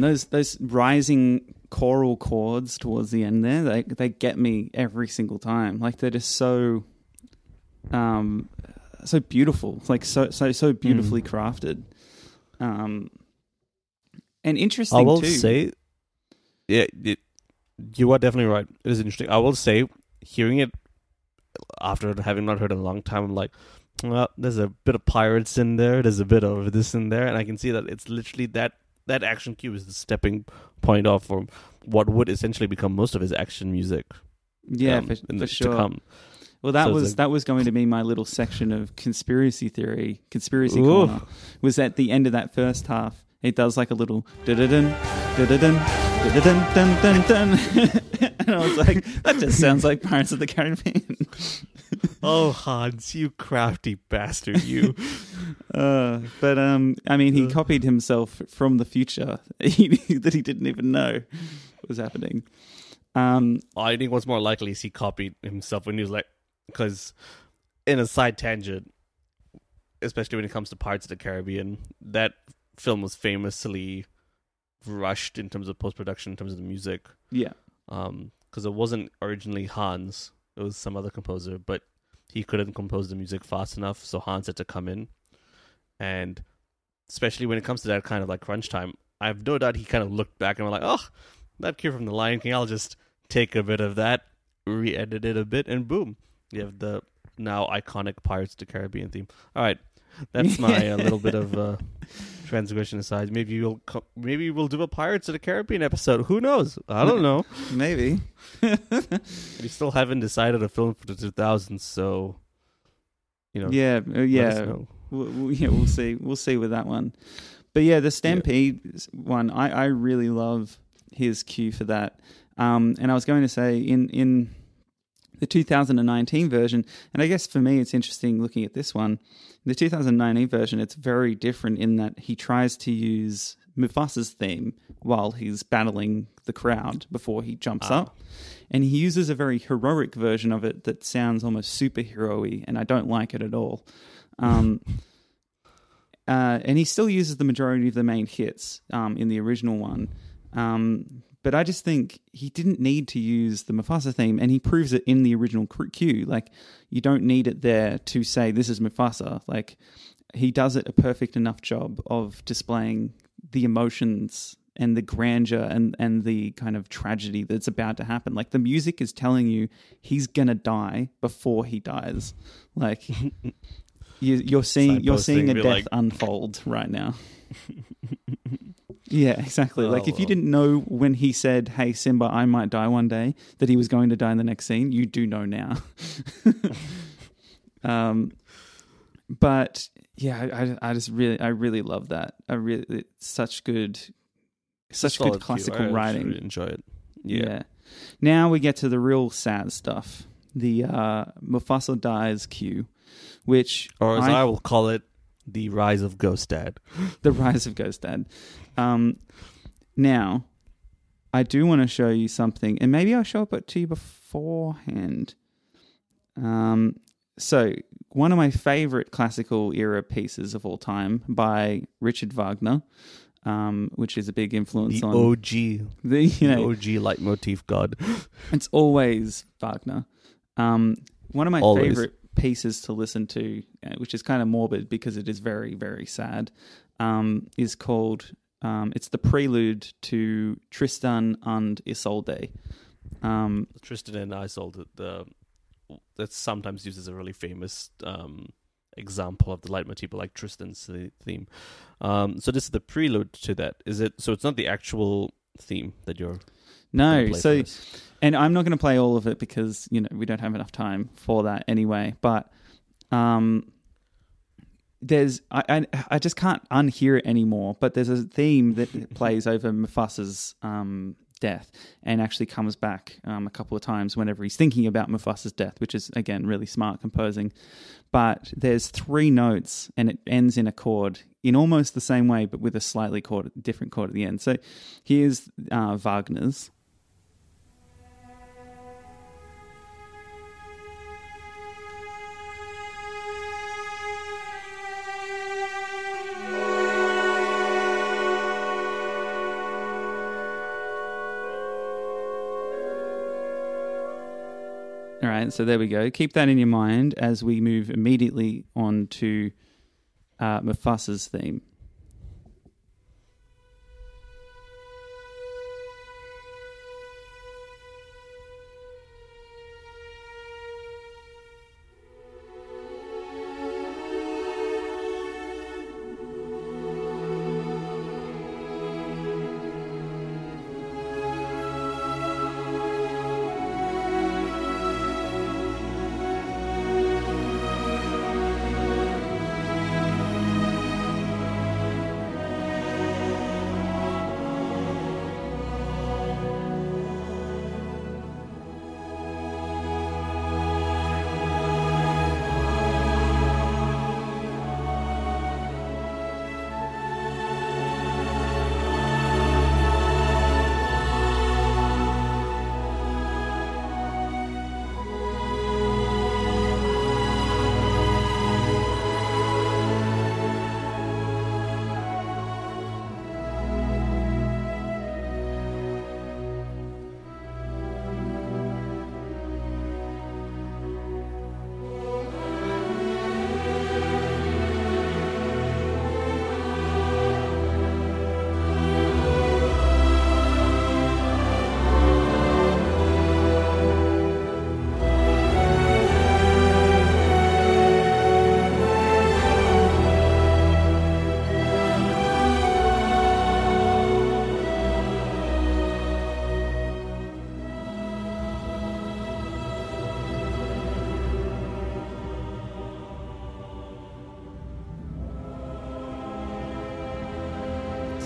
Those those rising choral chords towards the end there, they they get me every single time. Like they're just so, um, so beautiful. It's like so so so beautifully mm. crafted, um, and interesting. I will too. say, yeah, it, you are definitely right. It is interesting. I will say, hearing it after having not heard it in a long time, I'm like, well, there's a bit of pirates in there. There's a bit of this in there, and I can see that it's literally that. That action cue is the stepping point off from what would essentially become most of his action music. Yeah, um, for, in the, for sure. To come. Well, that so was like, that was going to be my little section of conspiracy theory, conspiracy oof. corner. Was at the end of that first half, it does like a little da da dun da da dun da da dun dun dun, and I was like, that just sounds like Pirates of the Caribbean. Oh, Hans, you crafty bastard, you. uh, but, um, I mean, he copied himself from the future that he didn't even know was happening. Um, I think what's more likely is he copied himself when he was like, because in a side tangent, especially when it comes to Pirates of the Caribbean, that film was famously rushed in terms of post-production, in terms of the music. Yeah. Um, because it wasn't originally Hans. It was some other composer, but he couldn't compose the music fast enough, so Hans had to come in. And especially when it comes to that kind of like crunch time, I have no doubt he kind of looked back and was like, oh, that cue from The Lion King, I'll just take a bit of that, re-edit it a bit, and boom, you have the now iconic Pirates of the Caribbean theme. All right, that's my uh, little bit of uh, transgression aside. Maybe you'll co- maybe we'll do a Pirates of the Caribbean episode. Who knows? I don't know. Maybe. We still haven't decided a film for the two thousands, so you know. Yeah, yeah. Let us know. We'll, yeah, we'll see. We'll see with that one. But yeah, the Stampede yeah. one, I, I really love his cue for that. Um, and I was going to say in, in the two thousand nineteen version, and I guess for me it's interesting looking at this one, the two thousand nineteen version, it's very different in that he tries to use Mufasa's theme while he's battling the crowd before he jumps ah. up. And he uses a very heroic version of it that sounds almost superhero-y, and I don't like it at all. Um Uh, and he still uses the majority of the main hits um, in the original one. Um, but I just think he didn't need to use the Mufasa theme, and he proves it in the original cue. Like, you don't need it there to say, this is Mufasa. Like, he does it a perfect enough job of displaying the emotions and the grandeur and, and the kind of tragedy that's about to happen. Like, the music is telling you he's going to die before he dies. Like... You, you're seeing Side you're seeing a death like... unfold right now. Yeah, exactly. Oh, like if you didn't know when he said, "Hey Simba, I might die one day," that he was going to die in the next scene, you do know now. um, but yeah, I, I just really I really love that. I really it's such good, such good classical I writing. Really enjoy it. Yeah. yeah. Now we get to the real sad stuff. The uh, Mufasa dies cue. Which, or as I, I will call it, the rise of Ghost Dad. The rise of Ghost Dad. Um, now, I do want to show you something, and maybe I'll show it to you beforehand. Um, so, one of my favorite classical era pieces of all time by Richard Wagner, um, which is a big influence the on O G, the you know, the O G leitmotif god. It's always Wagner. Um, one of my always. favorite. pieces to listen to, which is kind of morbid because it is very, very sad, um, is called, um, it's the prelude to Tristan and Isolde. Um, Tristan and Isolde, the, that's sometimes used as a really famous um, example of the leitmotif, like Tristan's theme. Um, so this is the prelude to that. Is it? So it's not the actual theme that you're... No, so, and I'm not going to play all of it because, you know, we don't have enough time for that anyway, but um, there's, I, I I just can't unhear it anymore, but there's a theme that plays over Mufasa's um, death and actually comes back um, a couple of times whenever he's thinking about Mufasa's death, which is, again, really smart composing, but there's three notes and it ends in a chord in almost the same way, but with a slightly chord, different chord at the end. So here's uh, Wagner's. So there we go. Keep that in your mind as we move immediately on to uh, Mufasa's theme.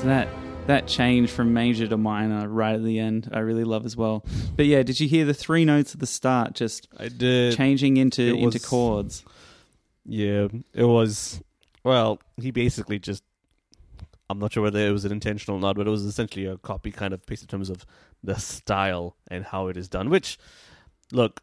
So that that change from major to minor right at the end, I really love as well. But yeah, did you hear the three notes at the start just I did. changing into, was, into chords? Yeah, it was... Well, he basically just... I'm not sure whether it was an intentional or not, but it was essentially a copy kind of piece in terms of the style and how it is done, which, look,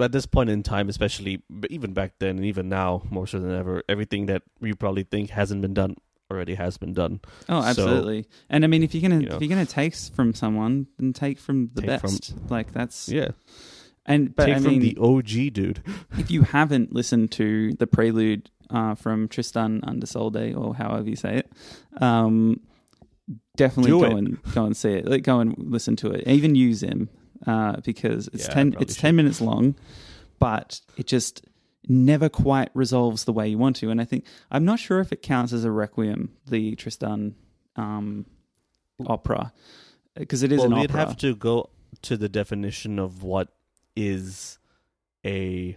at this point in time, especially even back then and even now, more so than ever, everything that we probably think hasn't been done already has been done. Oh, absolutely. So, and I mean, if you're gonna you know, if you're gonna take from someone, then take from the take best. From, like that's yeah. And but take I from mean, the O G dude. If you haven't listened to the prelude uh, from Tristan under Solde, or however you say it, um, definitely Do go it. and go and see it. Like, go and listen to it. Even use him. Uh, because it's yeah, ten it's should. ten minutes long, but it just never quite resolves the way you want to. And I think I'm not sure if it counts as a requiem, the Tristan um, opera, because it is well, an opera. We'd have to go to the definition of what is a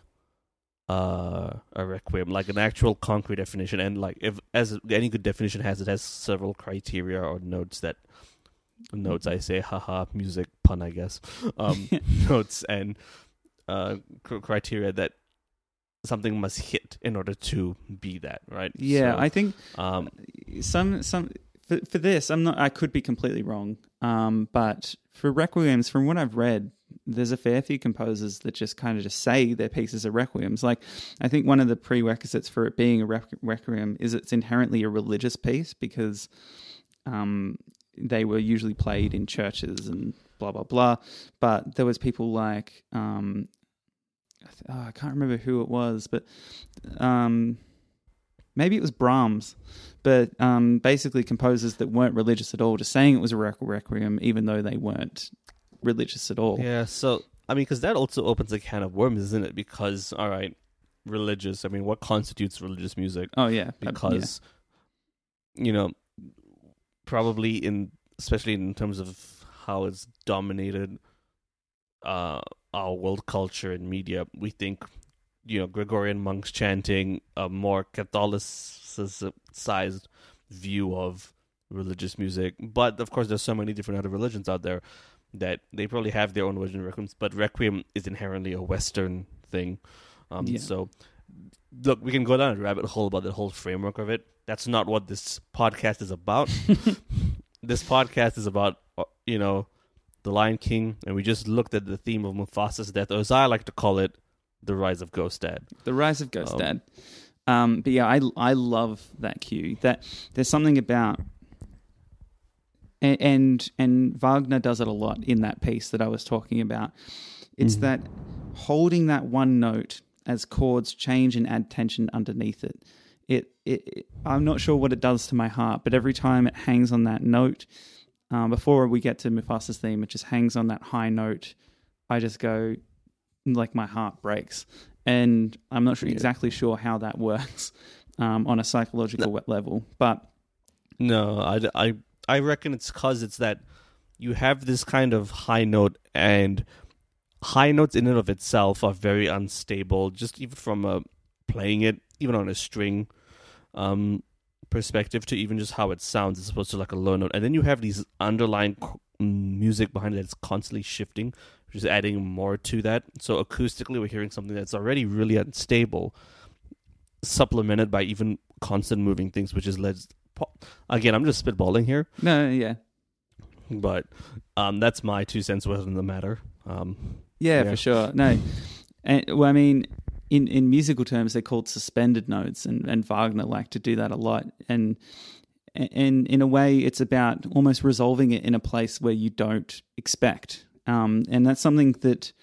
uh, a requiem, like an actual concrete definition. And like if as any good definition has, it has several criteria or notes that. Notes, I say, haha, music, pun, I guess. Um, notes and uh, c- criteria that something must hit in order to be that, right? Yeah, so, I think um, some some for, for this, I'm not. I could be completely wrong, um, but for requiems, from what I've read, there's a fair few composers that just kind of just say their pieces are requiems. Like, I think one of the prerequisites for it being a requ- requiem is it's inherently a religious piece because. Um, They were usually played in churches and blah, blah, blah. But there was people like, um, oh, I can't remember who it was, but um, maybe it was Brahms. But um, basically composers that weren't religious at all, just saying it was a requiem, even though they weren't religious at all. Yeah, so, I mean, because that also opens a can of worms, isn't it? Because, all right, religious, I mean, what constitutes religious music? Oh, yeah. Because, yeah. you know... Probably in, especially in terms of how it's dominated uh, our world culture and media, we think, you know, Gregorian monks chanting a more Catholicized view of religious music. But of course, there's so many different other religions out there that they probably have their own version of requiem. But requiem is inherently a Western thing. Um, yeah. So, look, we can go down a rabbit hole about the whole framework of it. That's not what this podcast is about. This podcast is about, you know, The Lion King, and we just looked at the theme of Mufasa's death, or as I like to call it, the rise of Ghost Dad. The rise of Ghost um, Dad. Um, but yeah, I, I love that cue. That there's something about, and, and and Wagner does it a lot in that piece that I was talking about. It's mm-hmm. that holding that one note as chords change and add tension underneath it. It, it, it, I'm not sure what it does to my heart, but every time it hangs on that note, um, before we get to Mufasa's theme, it just hangs on that high note. I just go, like my heart breaks, and I'm not sure, yeah. exactly sure how that works um, on a psychological no. level. But no, I, I, I reckon it's because it's that you have this kind of high note, and high notes in and of itself are very unstable, just even from a playing it, even on a string um, perspective, to even just how it sounds as opposed to like a low note. And then you have these underlying music behind it that's constantly shifting, which is adding more to that. So acoustically, we're hearing something that's already really unstable, supplemented by even constant moving things, which is led... Again, I'm just spitballing here. No, yeah. But um, that's my two cents worth on the matter. Um, yeah, yeah, for sure. No. And, well, I mean... In in musical terms, they're called suspended notes, and, and Wagner liked to do that a lot. And and in a way, it's about almost resolving it in a place where you don't expect. Um, and that's something that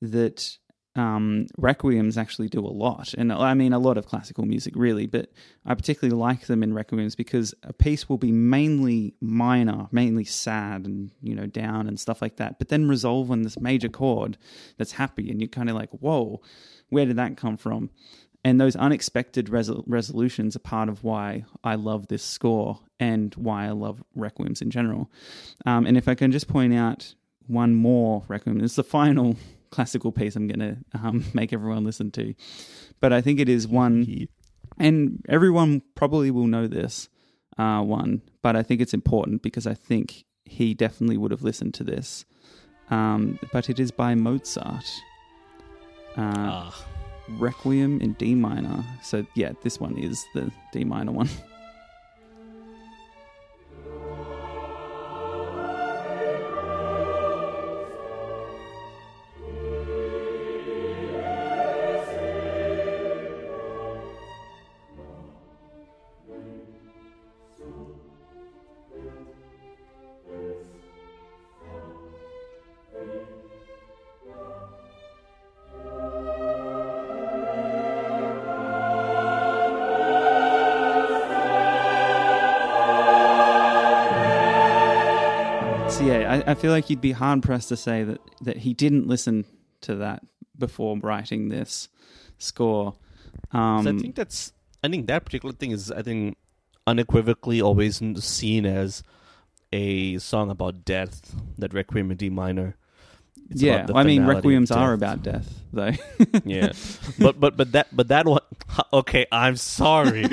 that um, requiems actually do a lot. And I mean, a lot of classical music, really. But I particularly like them in requiems because a piece will be mainly minor, mainly sad and, you know, down and stuff like that, but then resolve on this major chord that's happy, and you're kind of like, whoa. Where did that come from? And those unexpected resol- resolutions are part of why I love this score and why I love requiems in general. Um, and if I can just point out one more requiem, it's the final classical piece I'm going to um, make everyone listen to. But I think it is one, and everyone probably will know this, uh, one, but I think it's important because I think he definitely would have listened to this. Um, but it is by Mozart. Uh, ah. Requiem in D minor. So yeah, this one is the D minor one. I feel like you'd be hard-pressed to say that, that he didn't listen to that before writing this score. Um, so I think that's. I think that particular thing is, I think, unequivocally always seen as a song about death, that Requiem in D minor. It's yeah, well, I mean, Requiems are about death, though. yeah, but but but that but that one. Okay, I'm sorry.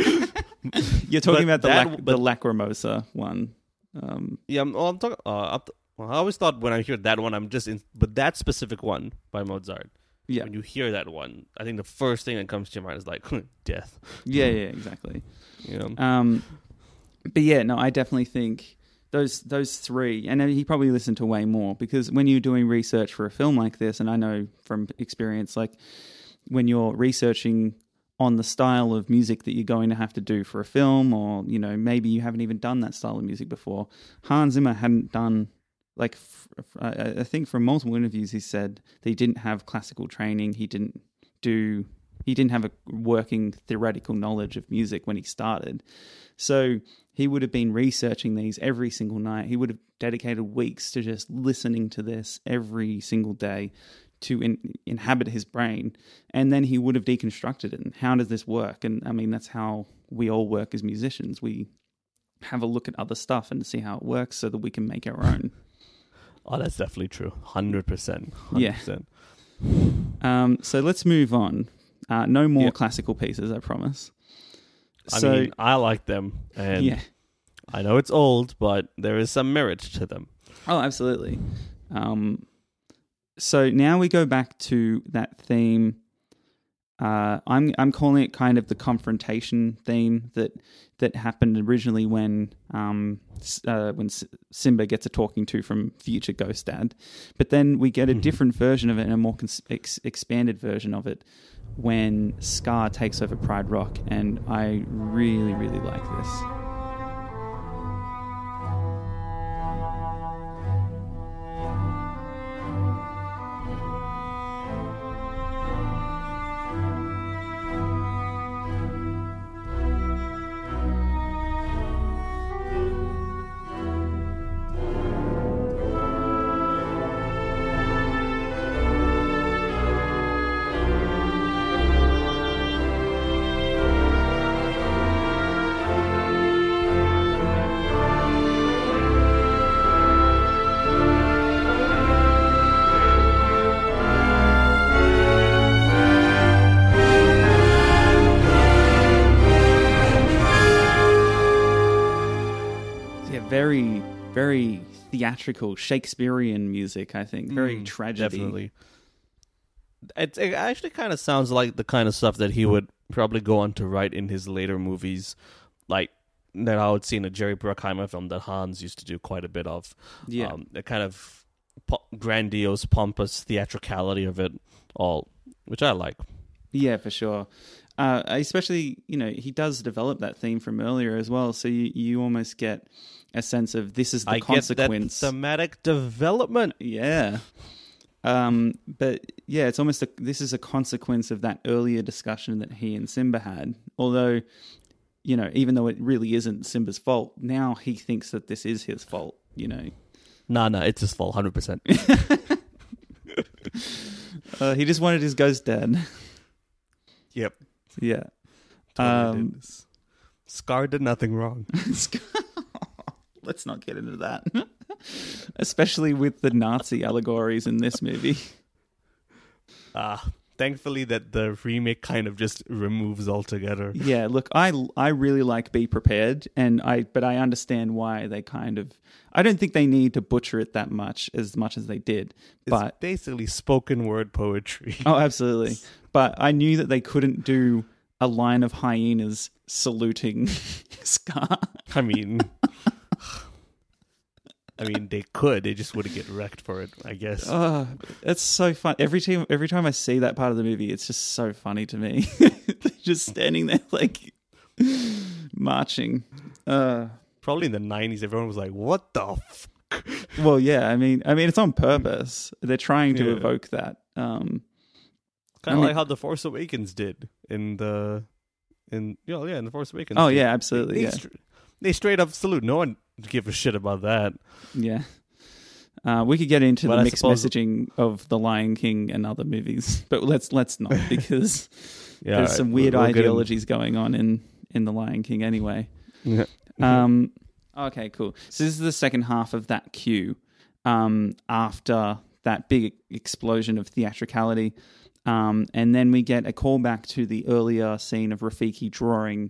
You're talking but about the that, lac- but, the Lacrimosa one. Um, yeah, I'm, well, I'm talking. Uh, I'm th- Well, I always thought when I hear that one, I'm just in... But that specific one by Mozart, yeah. When you hear that one, I think the first thing that comes to your mind is like, death. Yeah, yeah, exactly. Yeah. Um, but yeah, no, I definitely think those those three... And he probably listened to way more because when you're doing research for a film like this, and I know from experience, like when you're researching on the style of music that you're going to have to do for a film or, you know, maybe you haven't even done that style of music before. Hans Zimmer hadn't done... Like, I think from multiple interviews, he said that he didn't have classical training. He didn't do, he didn't have a working theoretical knowledge of music when he started. So he would have been researching these every single night. He would have dedicated weeks to just listening to this every single day to in, inhabit his brain. And then he would have deconstructed it. And how does this work? And I mean, that's how we all work as musicians. We have a look at other stuff and see how it works so that we can make our own. Oh, that's definitely true. one hundred percent. one hundred percent. Yeah. Um, so let's move on. Uh, no more yep. classical pieces, I promise. I so, mean, I like them. And yeah. I know it's old, but there is some merit to them. Oh, absolutely. Um, so now we go back to that theme. Uh, I'm I'm calling it kind of the confrontation theme that that happened originally when um uh, when S- Simba gets a talking to from future Ghost Dad, but then we get a different version of it and a more cons- ex- expanded version of it when Scar takes over Pride Rock, and I really really like this. Very, very theatrical, Shakespearean music, I think. Very mm, tragedy. Definitely. It, it actually kind of sounds like the kind of stuff that he would probably go on to write in his later movies, like that I would see in a Jerry Bruckheimer film that Hans used to do quite a bit of. Yeah. Um, the kind of po- grandiose, pompous theatricality of it all, which I like. Yeah, for sure. Uh, especially, you know, he does develop that theme from earlier as well, so you, you almost get... a sense of this is the I consequence. Get that thematic development. Yeah. Um, but yeah, it's almost a, this is a consequence of that earlier discussion that he and Simba had. Although, you know, even though it really isn't Simba's fault, now he thinks that this is his fault, you know. No, no, it's his fault, one hundred percent. uh, he just wanted his ghost dad. Yep. Yeah. Um, Scar did nothing wrong. Scar. Let's not get into that, especially with the Nazi allegories in this movie. Ah, thankfully that the remake kind of just removes altogether. Yeah, look, I, I really like Be Prepared, and I but I understand why they kind of... I don't think they need to butcher it that much, as much as they did. It's but, basically spoken word poetry. Oh, absolutely. But I knew that they couldn't do a line of hyenas saluting Scar. I mean... I mean, they could. They just wouldn't get wrecked for it, I guess. Oh, it's so fun. Every time, every time I see that part of the movie, it's just so funny to me. Just standing there, like, marching. Uh, Probably in the nineties, everyone was like, what the f-? Well, yeah, I mean, I mean, it's on purpose. They're trying to yeah. evoke that. Um, kind of like, like how The Force Awakens did in the... in you know, yeah, in The Force Awakens. Oh, did. yeah, absolutely, they, yeah. They, str- they straight up salute. No one... give a shit about that. Yeah. Uh, we could get into but the I mixed messaging of The Lion King and other movies, but let's let's not, because yeah, there's right. some weird we'll, we'll ideologies going on in, in The Lion King anyway. Yeah. Um, okay, cool. So this is the second half of that cue, um, after that big explosion of theatricality. Um, and then we get a callback to the earlier scene of Rafiki drawing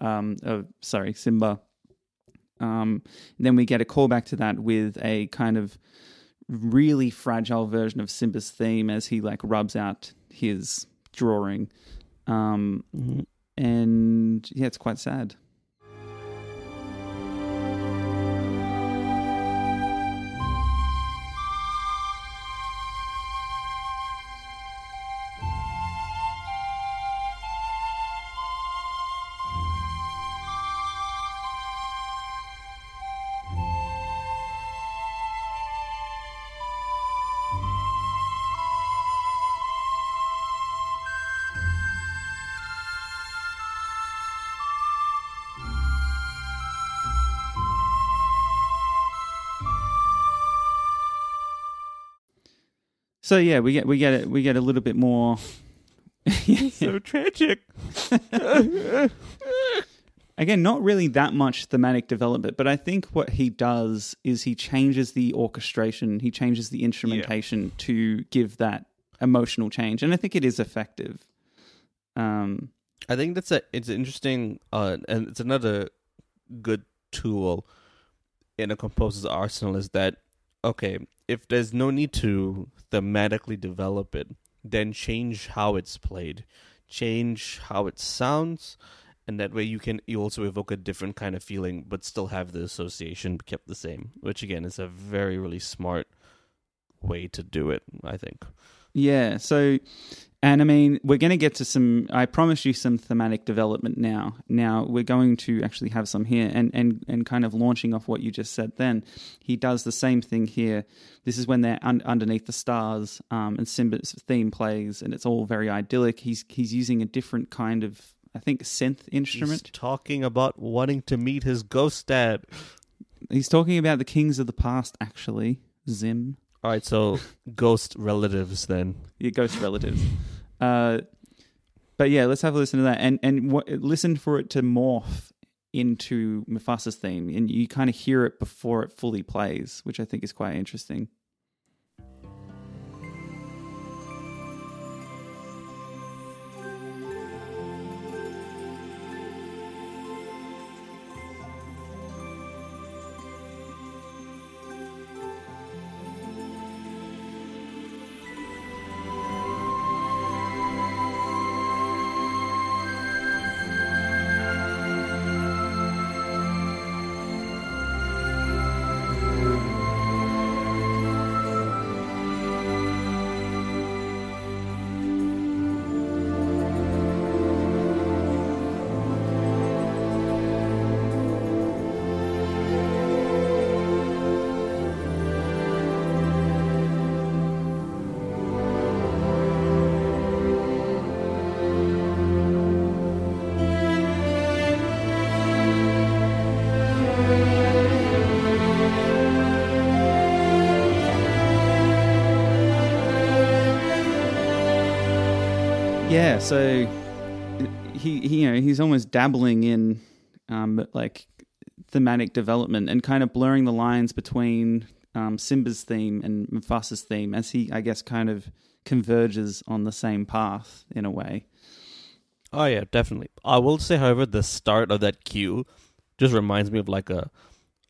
um, oh, sorry, Simba. Um, then we get a callback to that with a kind of really fragile version of Simba's theme as he like rubs out his drawing. Um, mm-hmm. And yeah, it's quite sad. So yeah, we get we get it we get a little bit more. Yeah. So tragic. Again, not really that much thematic development, but I think what he does is he changes the orchestration, he changes the instrumentation yeah. to give that emotional change, and I think it is effective. Um, I think that's a it's interesting, uh, and it's another good tool in a composer's arsenal is that okay. if there's no need to thematically develop it, then change how it's played, change how it sounds, and that way you can you also evoke a different kind of feeling, but still have the association kept the same. Which again is a very really smart way to do it, I think. Yeah. So, and I mean, we're going to get to some. I promise you some thematic development now. Now we're going to actually have some here, and and and kind of launching off what you just said. Then he does the same thing here. This is when they're un- underneath the stars, um, and Simba's theme plays, and it's all very idyllic. He's he's using a different kind of, I think, synth instrument. He's talking about wanting to meet his ghost dad. He's talking about the kings of the past, actually, Zim. All right, so ghost relatives then. Yeah, ghost relatives. Uh, but yeah, let's have a listen to that and, and what, listen for it to morph into Mufasa's theme. And you kind of hear it before it fully plays, which I think is quite interesting. Yeah, so he, he you know he's almost dabbling in um, like thematic development and kind of blurring the lines between um, Simba's theme and Mufasa's theme as he I guess kind of converges on the same path in a way. Oh yeah, definitely. I will say, however, the start of that queue just reminds me of like a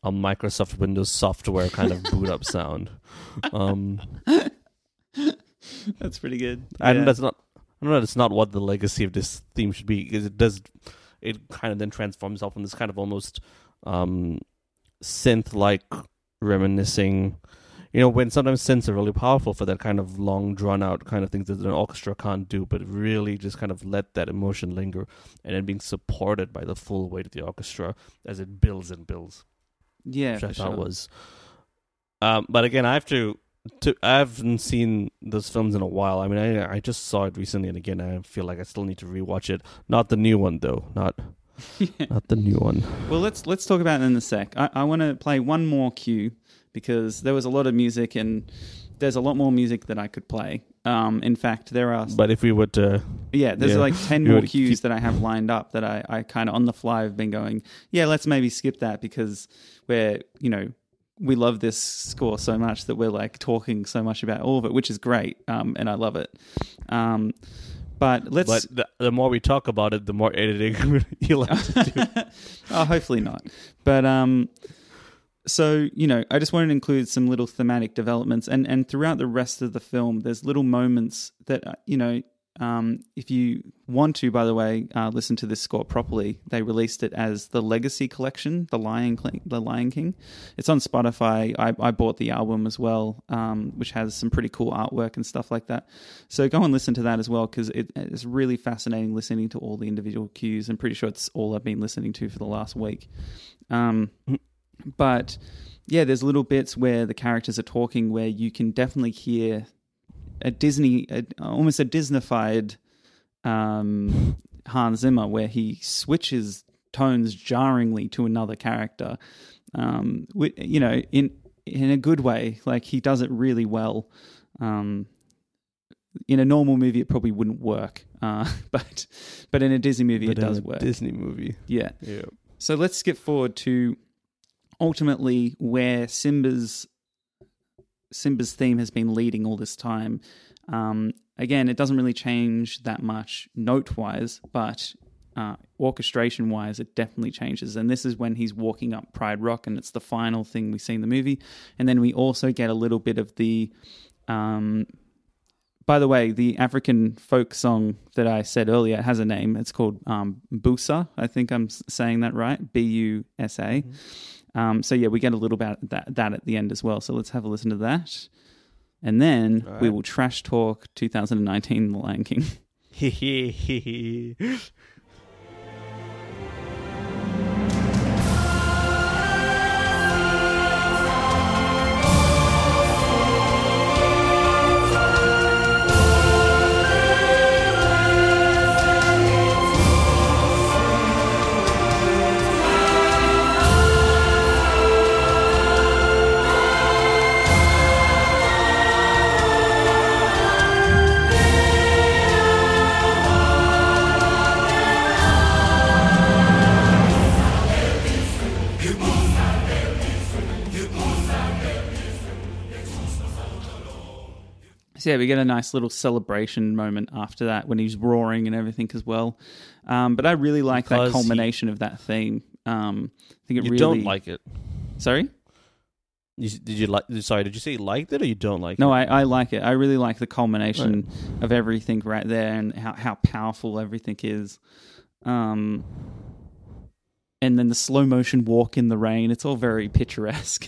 a Microsoft Windows software kind of boot up sound. Um, that's pretty good. And yeah. that's not. I don't know. That's not what the legacy of this theme should be, because it does. It kind of then transforms itself in this kind of almost um, synth-like reminiscing. You know, when sometimes synths are really powerful for that kind of long, drawn-out kind of things that an orchestra can't do, but really just kind of let that emotion linger and then being supported by the full weight of the orchestra as it builds and builds. Yeah, which I thought sure. was. Um, but again, I have to, to. I haven't seen those films in a while. I mean, I I just saw it recently, and again, I feel like I still need to rewatch it. Not the new one, though. Not. yeah. Not the new one. Well, let's let's talk about it in a sec. I, I want to play one more cue, because there was a lot of music, and there's a lot more music that I could play. Um, in fact, there are... But if we were to... Yeah, there's yeah, like ten more cues keep... that I have lined up that I, I kind of on the fly have been going, yeah, let's maybe skip that because we're, you know, we love this score so much that we're like talking so much about all of it, which is great, um, and I love it. Um, but let's... But the, the more we talk about it, the more editing you'll have to do. Oh, hopefully not. But... Um, So, you know, I just wanted to include some little thematic developments. And, and throughout the rest of the film, there's little moments that, you know, um, if you want to, by the way, uh, listen to this score properly, they released it as the Legacy Collection, The Lion King. The Lion King. It's on Spotify. I, I bought the album as well, um, which has some pretty cool artwork and stuff like that. So go and listen to that as well, because it, it's really fascinating listening to all the individual cues. I'm pretty sure it's all I've been listening to for the last week. Um But, yeah, there's little bits where the characters are talking where you can definitely hear a Disney, a, almost a Disney-fied um, Hans Zimmer, where he switches tones jarringly to another character, um, you know, in in a good way. Like, he does it really well. Um, in a normal movie, it probably wouldn't work. Uh, but but in a Disney movie, but it does work. Disney movie. Yeah. yeah. So let's skip forward to... ultimately where Simba's Simba's theme has been leading all this time. Um, again, it doesn't really change that much note-wise, but uh, orchestration-wise, it definitely changes. And this is when he's walking up Pride Rock, and it's the final thing we see in the movie. And then we also get a little bit of the... Um, by the way, the African folk song that I said earlier has a name. It's called um, Busa. I think I'm saying that right. B U S A. Mm-hmm. Um, so, yeah, we get a little bit of that, that at the end as well. So let's have a listen to that. And then right. we will trash talk twenty nineteen The Lion King. Hee hee hee hee. Yeah, we get a nice little celebration moment after that when he's roaring and everything as well. Um, but I really like because that culmination he, of that theme. Um, I think it you really... don't like it. Sorry? You, did you like? Sorry, did you say you liked it or you don't like no, it? No, I, I like it. I really like the culmination right. of everything right there and how, how powerful everything is. Um, and then the slow motion walk in the rain. It's all very picturesque.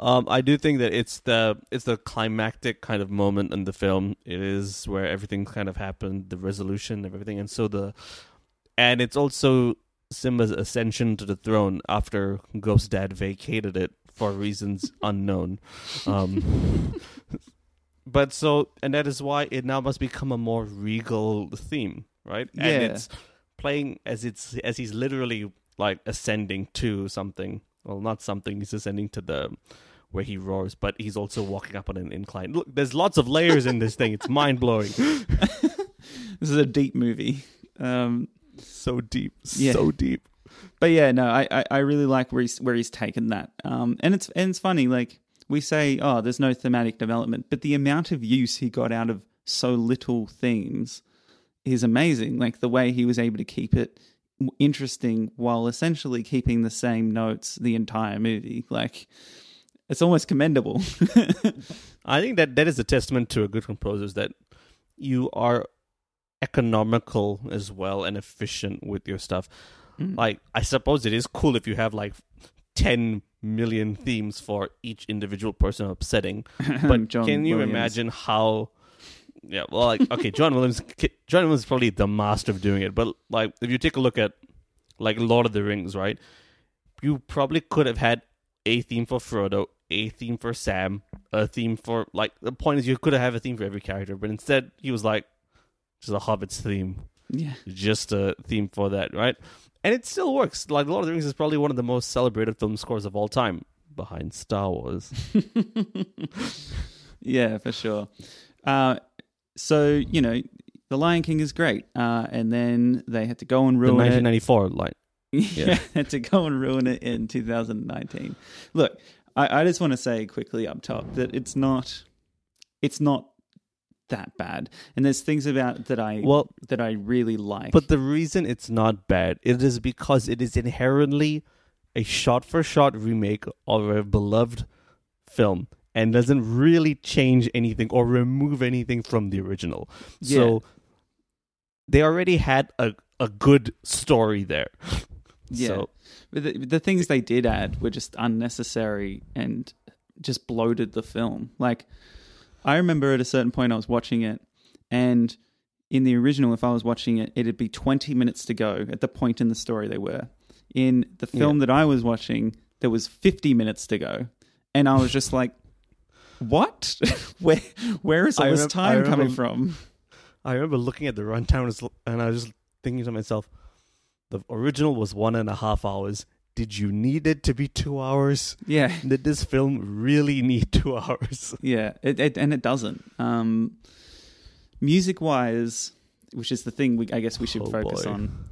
um, I do think that it's the it's the climactic kind of moment in the film. It is where everything kind of happened, the resolution of everything, and so the and it's also Simba's ascension to the throne after Ghost Dad vacated it for reasons unknown. Um, but so and that is why it now must become a more regal theme, right? Yeah. And it's playing as it's as he's literally like ascending to something. Well, not something. He's ascending to the where he roars, but he's also walking up on an incline. Look, there's lots of layers in this thing. It's mind blowing. This is a deep movie. Um, so deep, yeah. so deep. But yeah, no, I, I, I really like where he's where he's taken that. Um, and it's and it's funny. Like we say, oh, there's no thematic development, but the amount of use he got out of so little themes is amazing. Like the way he was able to keep it interesting while essentially keeping the same notes the entire movie. Like, it's almost commendable. I think that that is a testament to a good composer, is that you are economical as well and efficient with your stuff. Mm. Like, I suppose it is cool if you have like ten million themes for each individual person upsetting. But John can you Williams. imagine how... Yeah, well, like, okay, John Williams John Williams is probably the master of doing it. But like, if you take a look at like Lord of the Rings, right? You probably could have had a theme for Frodo, a theme for Sam, a theme for... Like, the point is you could have a theme for every character, but instead he was like, just a Hobbit's theme. Yeah. Just a theme for that, right? And it still works. Like, Lord of the Rings is probably one of the most celebrated film scores of all time, behind Star Wars. Yeah, for sure. Uh, so, you know, The Lion King is great. Uh, and then they had to go and ruin it. The nineteen ninety-four Lion. Yeah. Yeah, had to go and ruin it in two thousand nineteen. Look, I, I just want to say quickly up top that it's not, it's not that bad. And there's things about that I well, that I really like. But the reason it's not bad, it is because it is inherently a shot-for-shot remake of a beloved film and doesn't really change anything or remove anything from the original. Yeah. So they already had a, a good story there. Yeah, so, but the, the things they did add were just unnecessary and just bloated the film. Like, I remember at a certain point I was watching it, and in the original, if I was watching it, it'd be twenty minutes to go at the point in the story they were. In the film yeah. that I was watching, there was fifty minutes to go, and I was just like, what? where, where is all I this rem- time remember, coming from? I remember looking at the runtime, and I was just thinking to myself, the original was one and a half hours. Did you need it to be two hours? Yeah. Did this film really need two hours? Yeah, it, it, and it doesn't. Um, music-wise, which is the thing we I guess we should oh focus boy. on.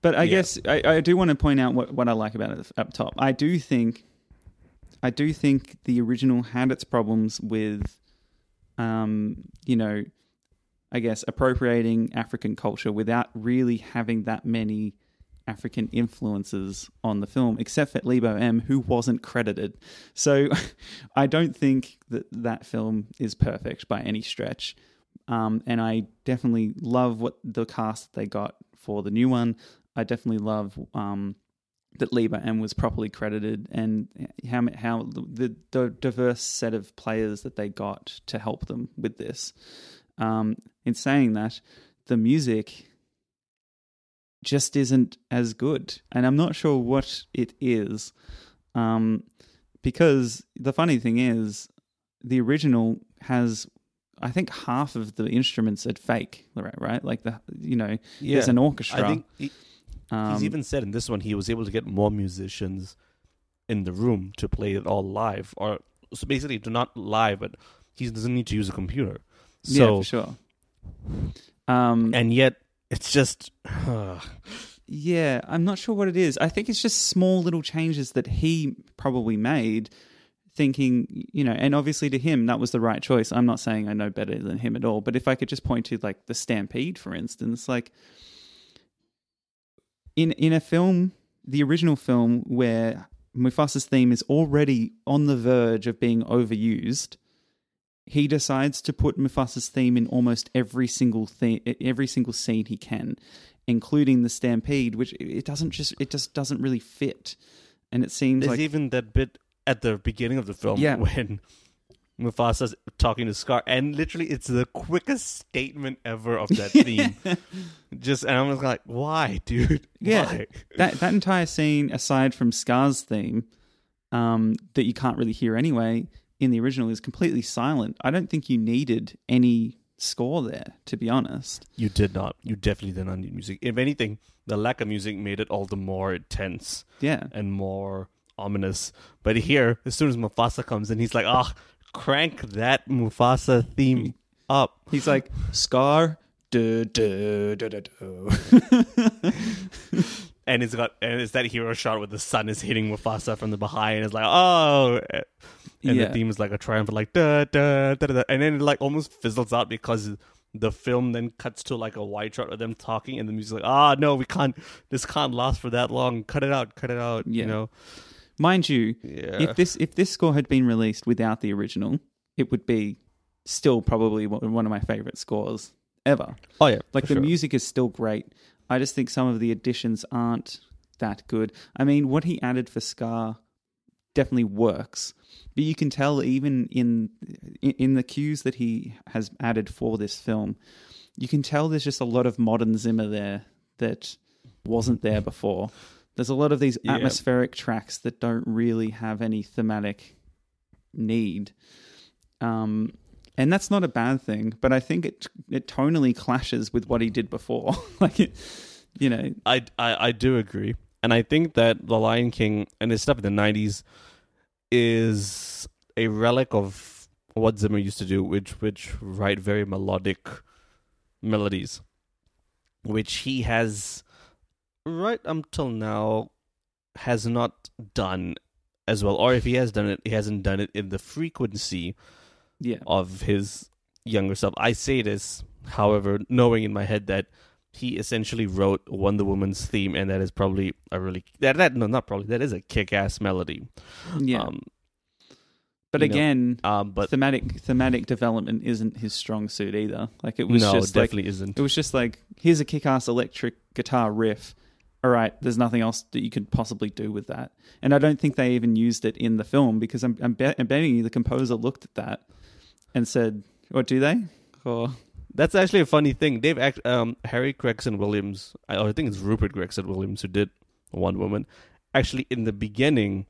But I yeah. guess I, I do want to point out what, what I like about it up top. I do think, I do think the original had its problems with, um, you know, I guess appropriating African culture without really having that many African influences on the film, except for Lebo M, who wasn't credited. So I don't think that that film is perfect by any stretch. Um, and I definitely love what the cast they got for the new one. I definitely love um, that Lebo M was properly credited, and how, how the, the diverse set of players that they got to help them with this. Um, in saying that, the music just isn't as good, and I'm not sure what it is, um, because the funny thing is the original has, I think, half of the instruments are fake, right? Right? Like, the you know, yeah. there's an orchestra. I think he, um, he's even said in this one he was able to get more musicians in the room to play it all live, or so basically to not live, but he doesn't need to use a computer. So, yeah, for sure. Um, and yet, it's just... Uh. Yeah, I'm not sure what it is. I think it's just small little changes that he probably made, thinking, you know, and obviously to him, that was the right choice. I'm not saying I know better than him at all, but if I could just point to, like, the Stampede, for instance, like, in in a film, the original film, where Mufasa's theme is already on the verge of being overused, he decides to put Mufasa's theme in almost every single thing, every single scene he can, including the Stampede, which it doesn't just it just doesn't really fit. And it seems there's like... even that bit at the beginning of the film yeah. when Mufasa's talking to Scar, and literally it's the quickest statement ever of that theme. Just and I'm just like, why, dude? Yeah, why? that that entire scene, aside from Scar's theme, um, that you can't really hear anyway, in the original is completely silent. I don't think you needed any score there, to be honest. You did not. You definitely did not need music. If anything, the lack of music made it all the more tense yeah. and more ominous. But here, as soon as Mufasa comes in, he's like, ah, oh, crank that Mufasa theme up. He's like, Scar, duh, duh, duh, duh, duh. and it's got and it's that hero shot where the sun is hitting Mufasa from the behind. It's like, oh, and yeah. the theme is like a triumph, like da da da da, and then it like almost fizzles out because the film then cuts to like a wide shot of them talking, and the music's like, ah, oh, no, we can't. This can't last for that long. Cut it out, cut it out. Yeah. You know, mind you, yeah. if this if this score had been released without the original, it would be still probably one of my favorite scores ever. Oh yeah, like the sure. music is still great. I just think some of the additions aren't that good. I mean, what he added for Scar definitely works, but you can tell even in in the cues that he has added for this film, you can tell there's just a lot of modern Zimmer there that wasn't there before. There's a lot of these yeah. atmospheric tracks that don't really have any thematic need. Um, and that's not a bad thing, but I think it it tonally clashes with what he did before. Like, it, you know, I, I I do agree, and I think that The Lion King and his stuff in the nineties is a relic of what Zimmer used to do, which which write very melodic melodies, which he has right until now has not done as well, or if he has done it, he hasn't done it in the frequency. Yeah. Of his younger self. I say this, however, knowing in my head that he essentially wrote Wonder Woman's theme, and that is probably a really that that no not probably that is a kick-ass melody. Yeah. Um, but again, know, um, but thematic thematic development isn't his strong suit either. Like it was no, just definitely like, isn't. It was just like, here's a kick-ass electric guitar riff. All right, there's nothing else that you could possibly do with that. And I don't think they even used it in the film, because I'm I'm, bet- I'm betting you the composer looked at that and said, "What do they?" Or that's actually a funny thing. They've act, um, Harry Gregson Williams, or I think it's Rupert Gregson Williams, who did Wonder Woman, actually in the beginning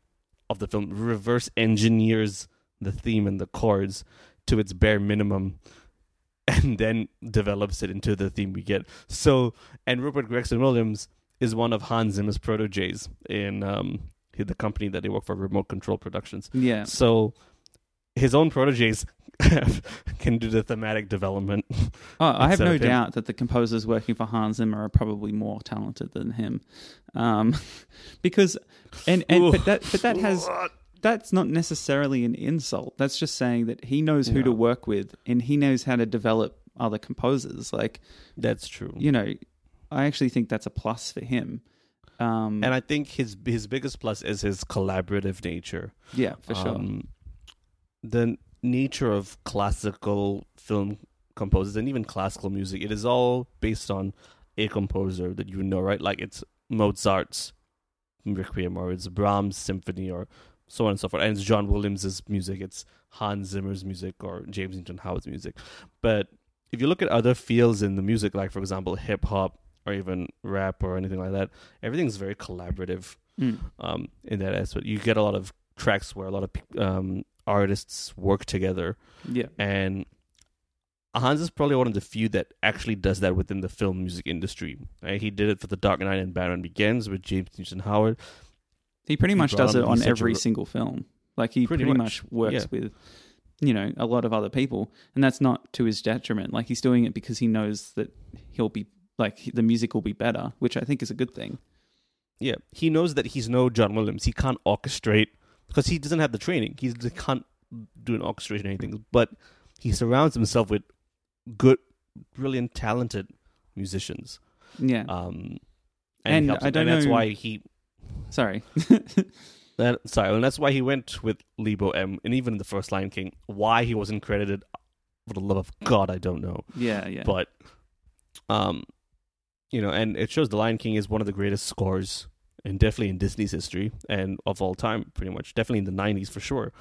of the film reverse engineers the theme and the chords to its bare minimum, and then develops it into the theme we get. So, and Rupert Gregson Williams is one of Hans Zimmer's protégés in um, the company that they work for, Remote Control Productions. Yeah. So his own protégés can do the thematic development. Oh, I have no doubt that the composers working for Hans Zimmer are probably more talented than him, um, because and and but that but that has that's not necessarily an insult. That's just saying that he knows who yeah. to work with, and he knows how to develop other composers. Like that's true. You know, I actually think that's a plus for him. Um, and I think his his biggest plus is his collaborative nature. Yeah, for sure. Um, the nature of classical film composers and even classical music, it is all based on a composer that you know, right? Like it's Mozart's Requiem, or it's Brahms' symphony, or so on and so forth. And it's John Williams' music, it's Hans Zimmer's music, or James Newton Howard's music. But if you look at other fields in the music, like for example hip hop or even rap or anything like that, everything's very collaborative mm. um, in that aspect. You get a lot of tracks where a lot of um, artists work together. Yeah. And Hans is probably one of the few that actually does that within the film music industry. Right? He did it for The Dark Knight and Batman Begins with James Newton Howard. He pretty he much does it on every a... single film. Like he pretty, pretty much. much works yeah. with, you know, a lot of other people, and that's not to his detriment. Like he's doing it because he knows that he'll be like the music will be better, which I think is a good thing. Yeah. He knows that he's no John Williams. He can't orchestrate, because he doesn't have the training. He can't do an orchestration or anything. But he surrounds himself with good, brilliant, talented musicians. Yeah. Um, and and I don't and know... that's why he... Sorry. that, sorry. And that's why he went with Lebo M. And even in the first Lion King, why he wasn't credited, for the love of God, I don't know. Yeah, yeah. But, um, you know, and it shows The Lion King is one of the greatest scores, and definitely in Disney's history, and of all time, pretty much. Definitely in the nineties, for sure.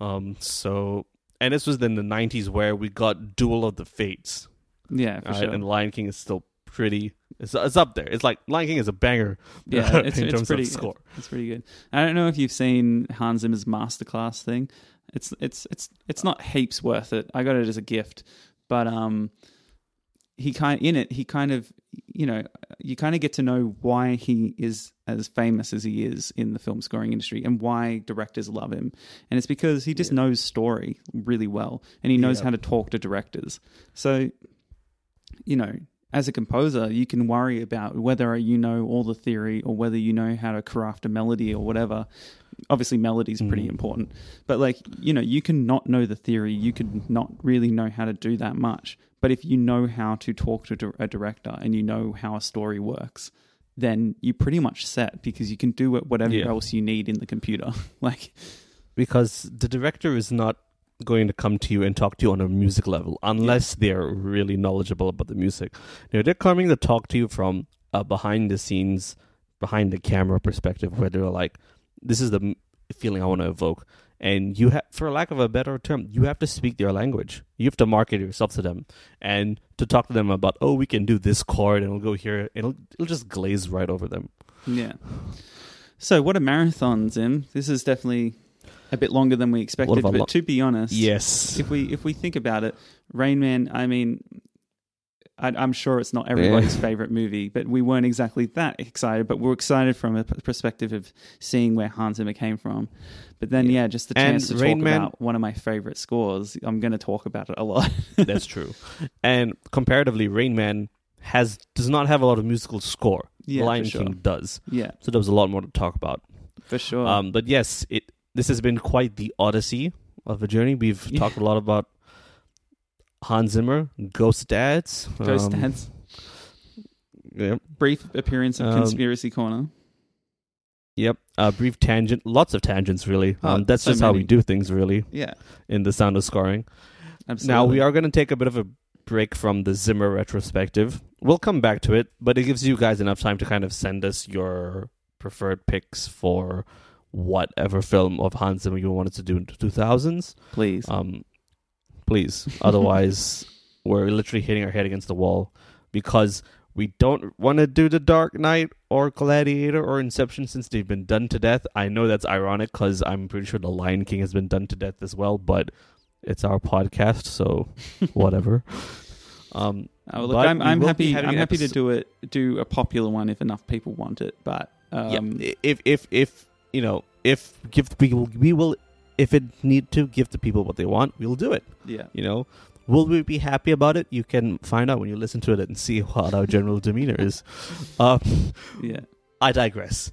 Um, so, and this was then the nineties where we got Duel of the Fates. Yeah, for right? sure. And Lion King is still pretty... It's, it's up there. It's like, Lion King is a banger yeah, it's, in it's terms pretty, of score. It's, it's pretty good. I don't know if you've seen Hans Zimmer's Masterclass thing. It's it's it's it's not heaps worth it. I got it as a gift. But um, he kind in it, he kind of... you know, you kind of get to know why he is as famous as he is in the film scoring industry, and why directors love him. And it's because he just yeah. knows story really well, and he knows yeah. how to talk to directors. So, you know, as a composer, you can worry about whether you know all the theory or whether you know how to craft a melody or whatever. Obviously, melody is pretty mm. important. But, like, you know, you can not know the theory. You could not really know how to do that much. But if you know how to talk to a director and you know how a story works, then you're pretty much set, because you can do whatever yeah. else you need in the computer. Like, because the director is not going to come to you and talk to you on a music level unless yeah. they're really knowledgeable about the music. You know, they're coming to talk to you from a behind the scenes, behind the camera perspective, where they're like, this is the feeling I want to evoke. And you have, for lack of a better term, you have to speak their language. You have to market yourself to them and to talk to them about, oh, we can do this chord and we'll go here. It'll, it'll just glaze right over them. Yeah. So what a marathon, Zim. This is definitely a bit longer than we expected. But lo- to be honest, yes. if we if we think about it, Rain Man, I mean, I, I'm sure it's not everybody's yeah. favorite movie, but we weren't exactly that excited. But we're excited from a perspective of seeing where Hans Zimmer came from. But then, yeah, yeah just the chance and to Rain talk Man, about one of my favorite scores, I'm going to talk about it a lot. That's true. And comparatively, Rain Man has does not have a lot of musical score. Yeah, Lion for sure. King does. Yeah. So there was a lot more to talk about. For sure. Um, but yes, it. This has been quite the odyssey of a journey. We've yeah. talked a lot about Hans Zimmer, Ghost Dads. Ghost um, Dads. Yep. Brief appearance of um, Conspiracy Corner. Yep. Uh, brief tangent. Lots of tangents, really. Oh, um, that's so just many. How we do things, really. Yeah. In the sound of scoring. Absolutely. Now, we are going to take a bit of a break from the Zimmer retrospective. We'll come back to it, but it gives you guys enough time to kind of send us your preferred picks for whatever film of Hans Zimmer you wanted to do in the two thousands. Please. Um, please. Otherwise, we're literally hitting our head against the wall, because we don't want to do The Dark Knight or Gladiator or Inception, since they've been done to death. I know that's ironic, because I'm pretty sure The Lion King has been done to death as well, but it's our podcast, so whatever. Um, oh, look, I'm, I'm happy, I'm happy episode- to do it, do a popular one if enough people want it. But um, yeah, if... if, if You know, if give the people we will, if it need to give the people what they want, we'll do it. Yeah. You know, will we be happy about it? You can find out when you listen to it and see what our general demeanor is. Uh, yeah. I digress.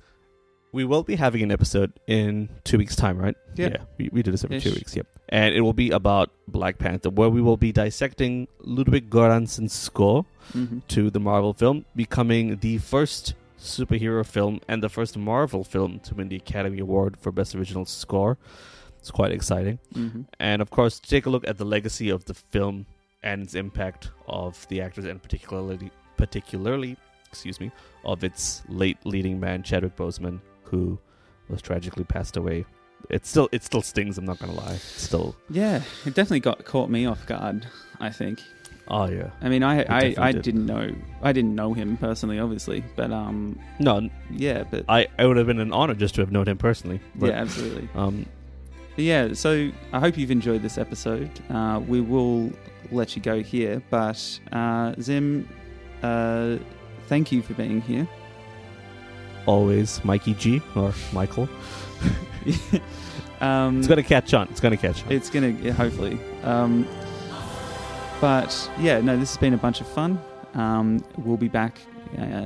We will be having an episode in two weeks' time, right? Yeah. yeah we, we do this every Ish. two weeks. Yep. And it will be about Black Panther, where we will be dissecting Ludwig Göransson's score mm-hmm. to the Marvel film, becoming the first superhero film and the first Marvel film to win the Academy Award for Best Original Score. It's quite exciting. Mm-hmm. And of course, take a look at the legacy of the film and its impact of the actors, and particularly, particularly, excuse me, of its late leading man Chadwick Boseman, who was tragically passed away. It still, it still stings. I'm not gonna lie. It's still, yeah, it definitely got caught me off guard, I think. Oh yeah. I mean, I I, I did. didn't know I didn't know him personally, obviously, but um no, yeah, but I it would have been an honor just to have known him personally. But, yeah, absolutely. Um, but yeah. So I hope you've enjoyed this episode. Uh, we will let you go here, but uh, Zim, uh, thank you for being here. Always, Mikey G or Michael. um, it's gonna catch on. It's gonna catch on. It's gonna yeah, hopefully. Um, But yeah, no, this has been a bunch of fun. Um, we'll be back uh,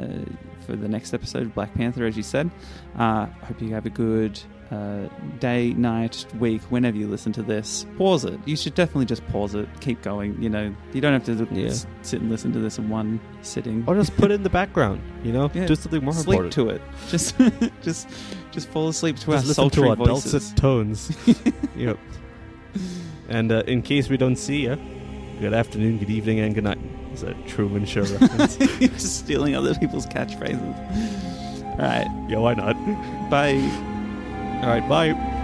for the next episode of Black Panther, as you said. Uh, hope you have a good uh, day, night, week, whenever you listen to this. Pause it. You should definitely just pause it. Keep going. You know, you don't have to look, yeah. s- sit and listen to this in one sitting. Or just put it in the background. You know, yeah, do something more sleep important. Sleep to it. Just, just, just fall asleep to just our sultry voices. Listen to our dulcet tones. Yep. And uh, in case we don't see you. Good afternoon, good evening, and good night. It's a Truman Show reference. You're just stealing other people's catchphrases. All right. Yeah, why not? Bye. All right, bye.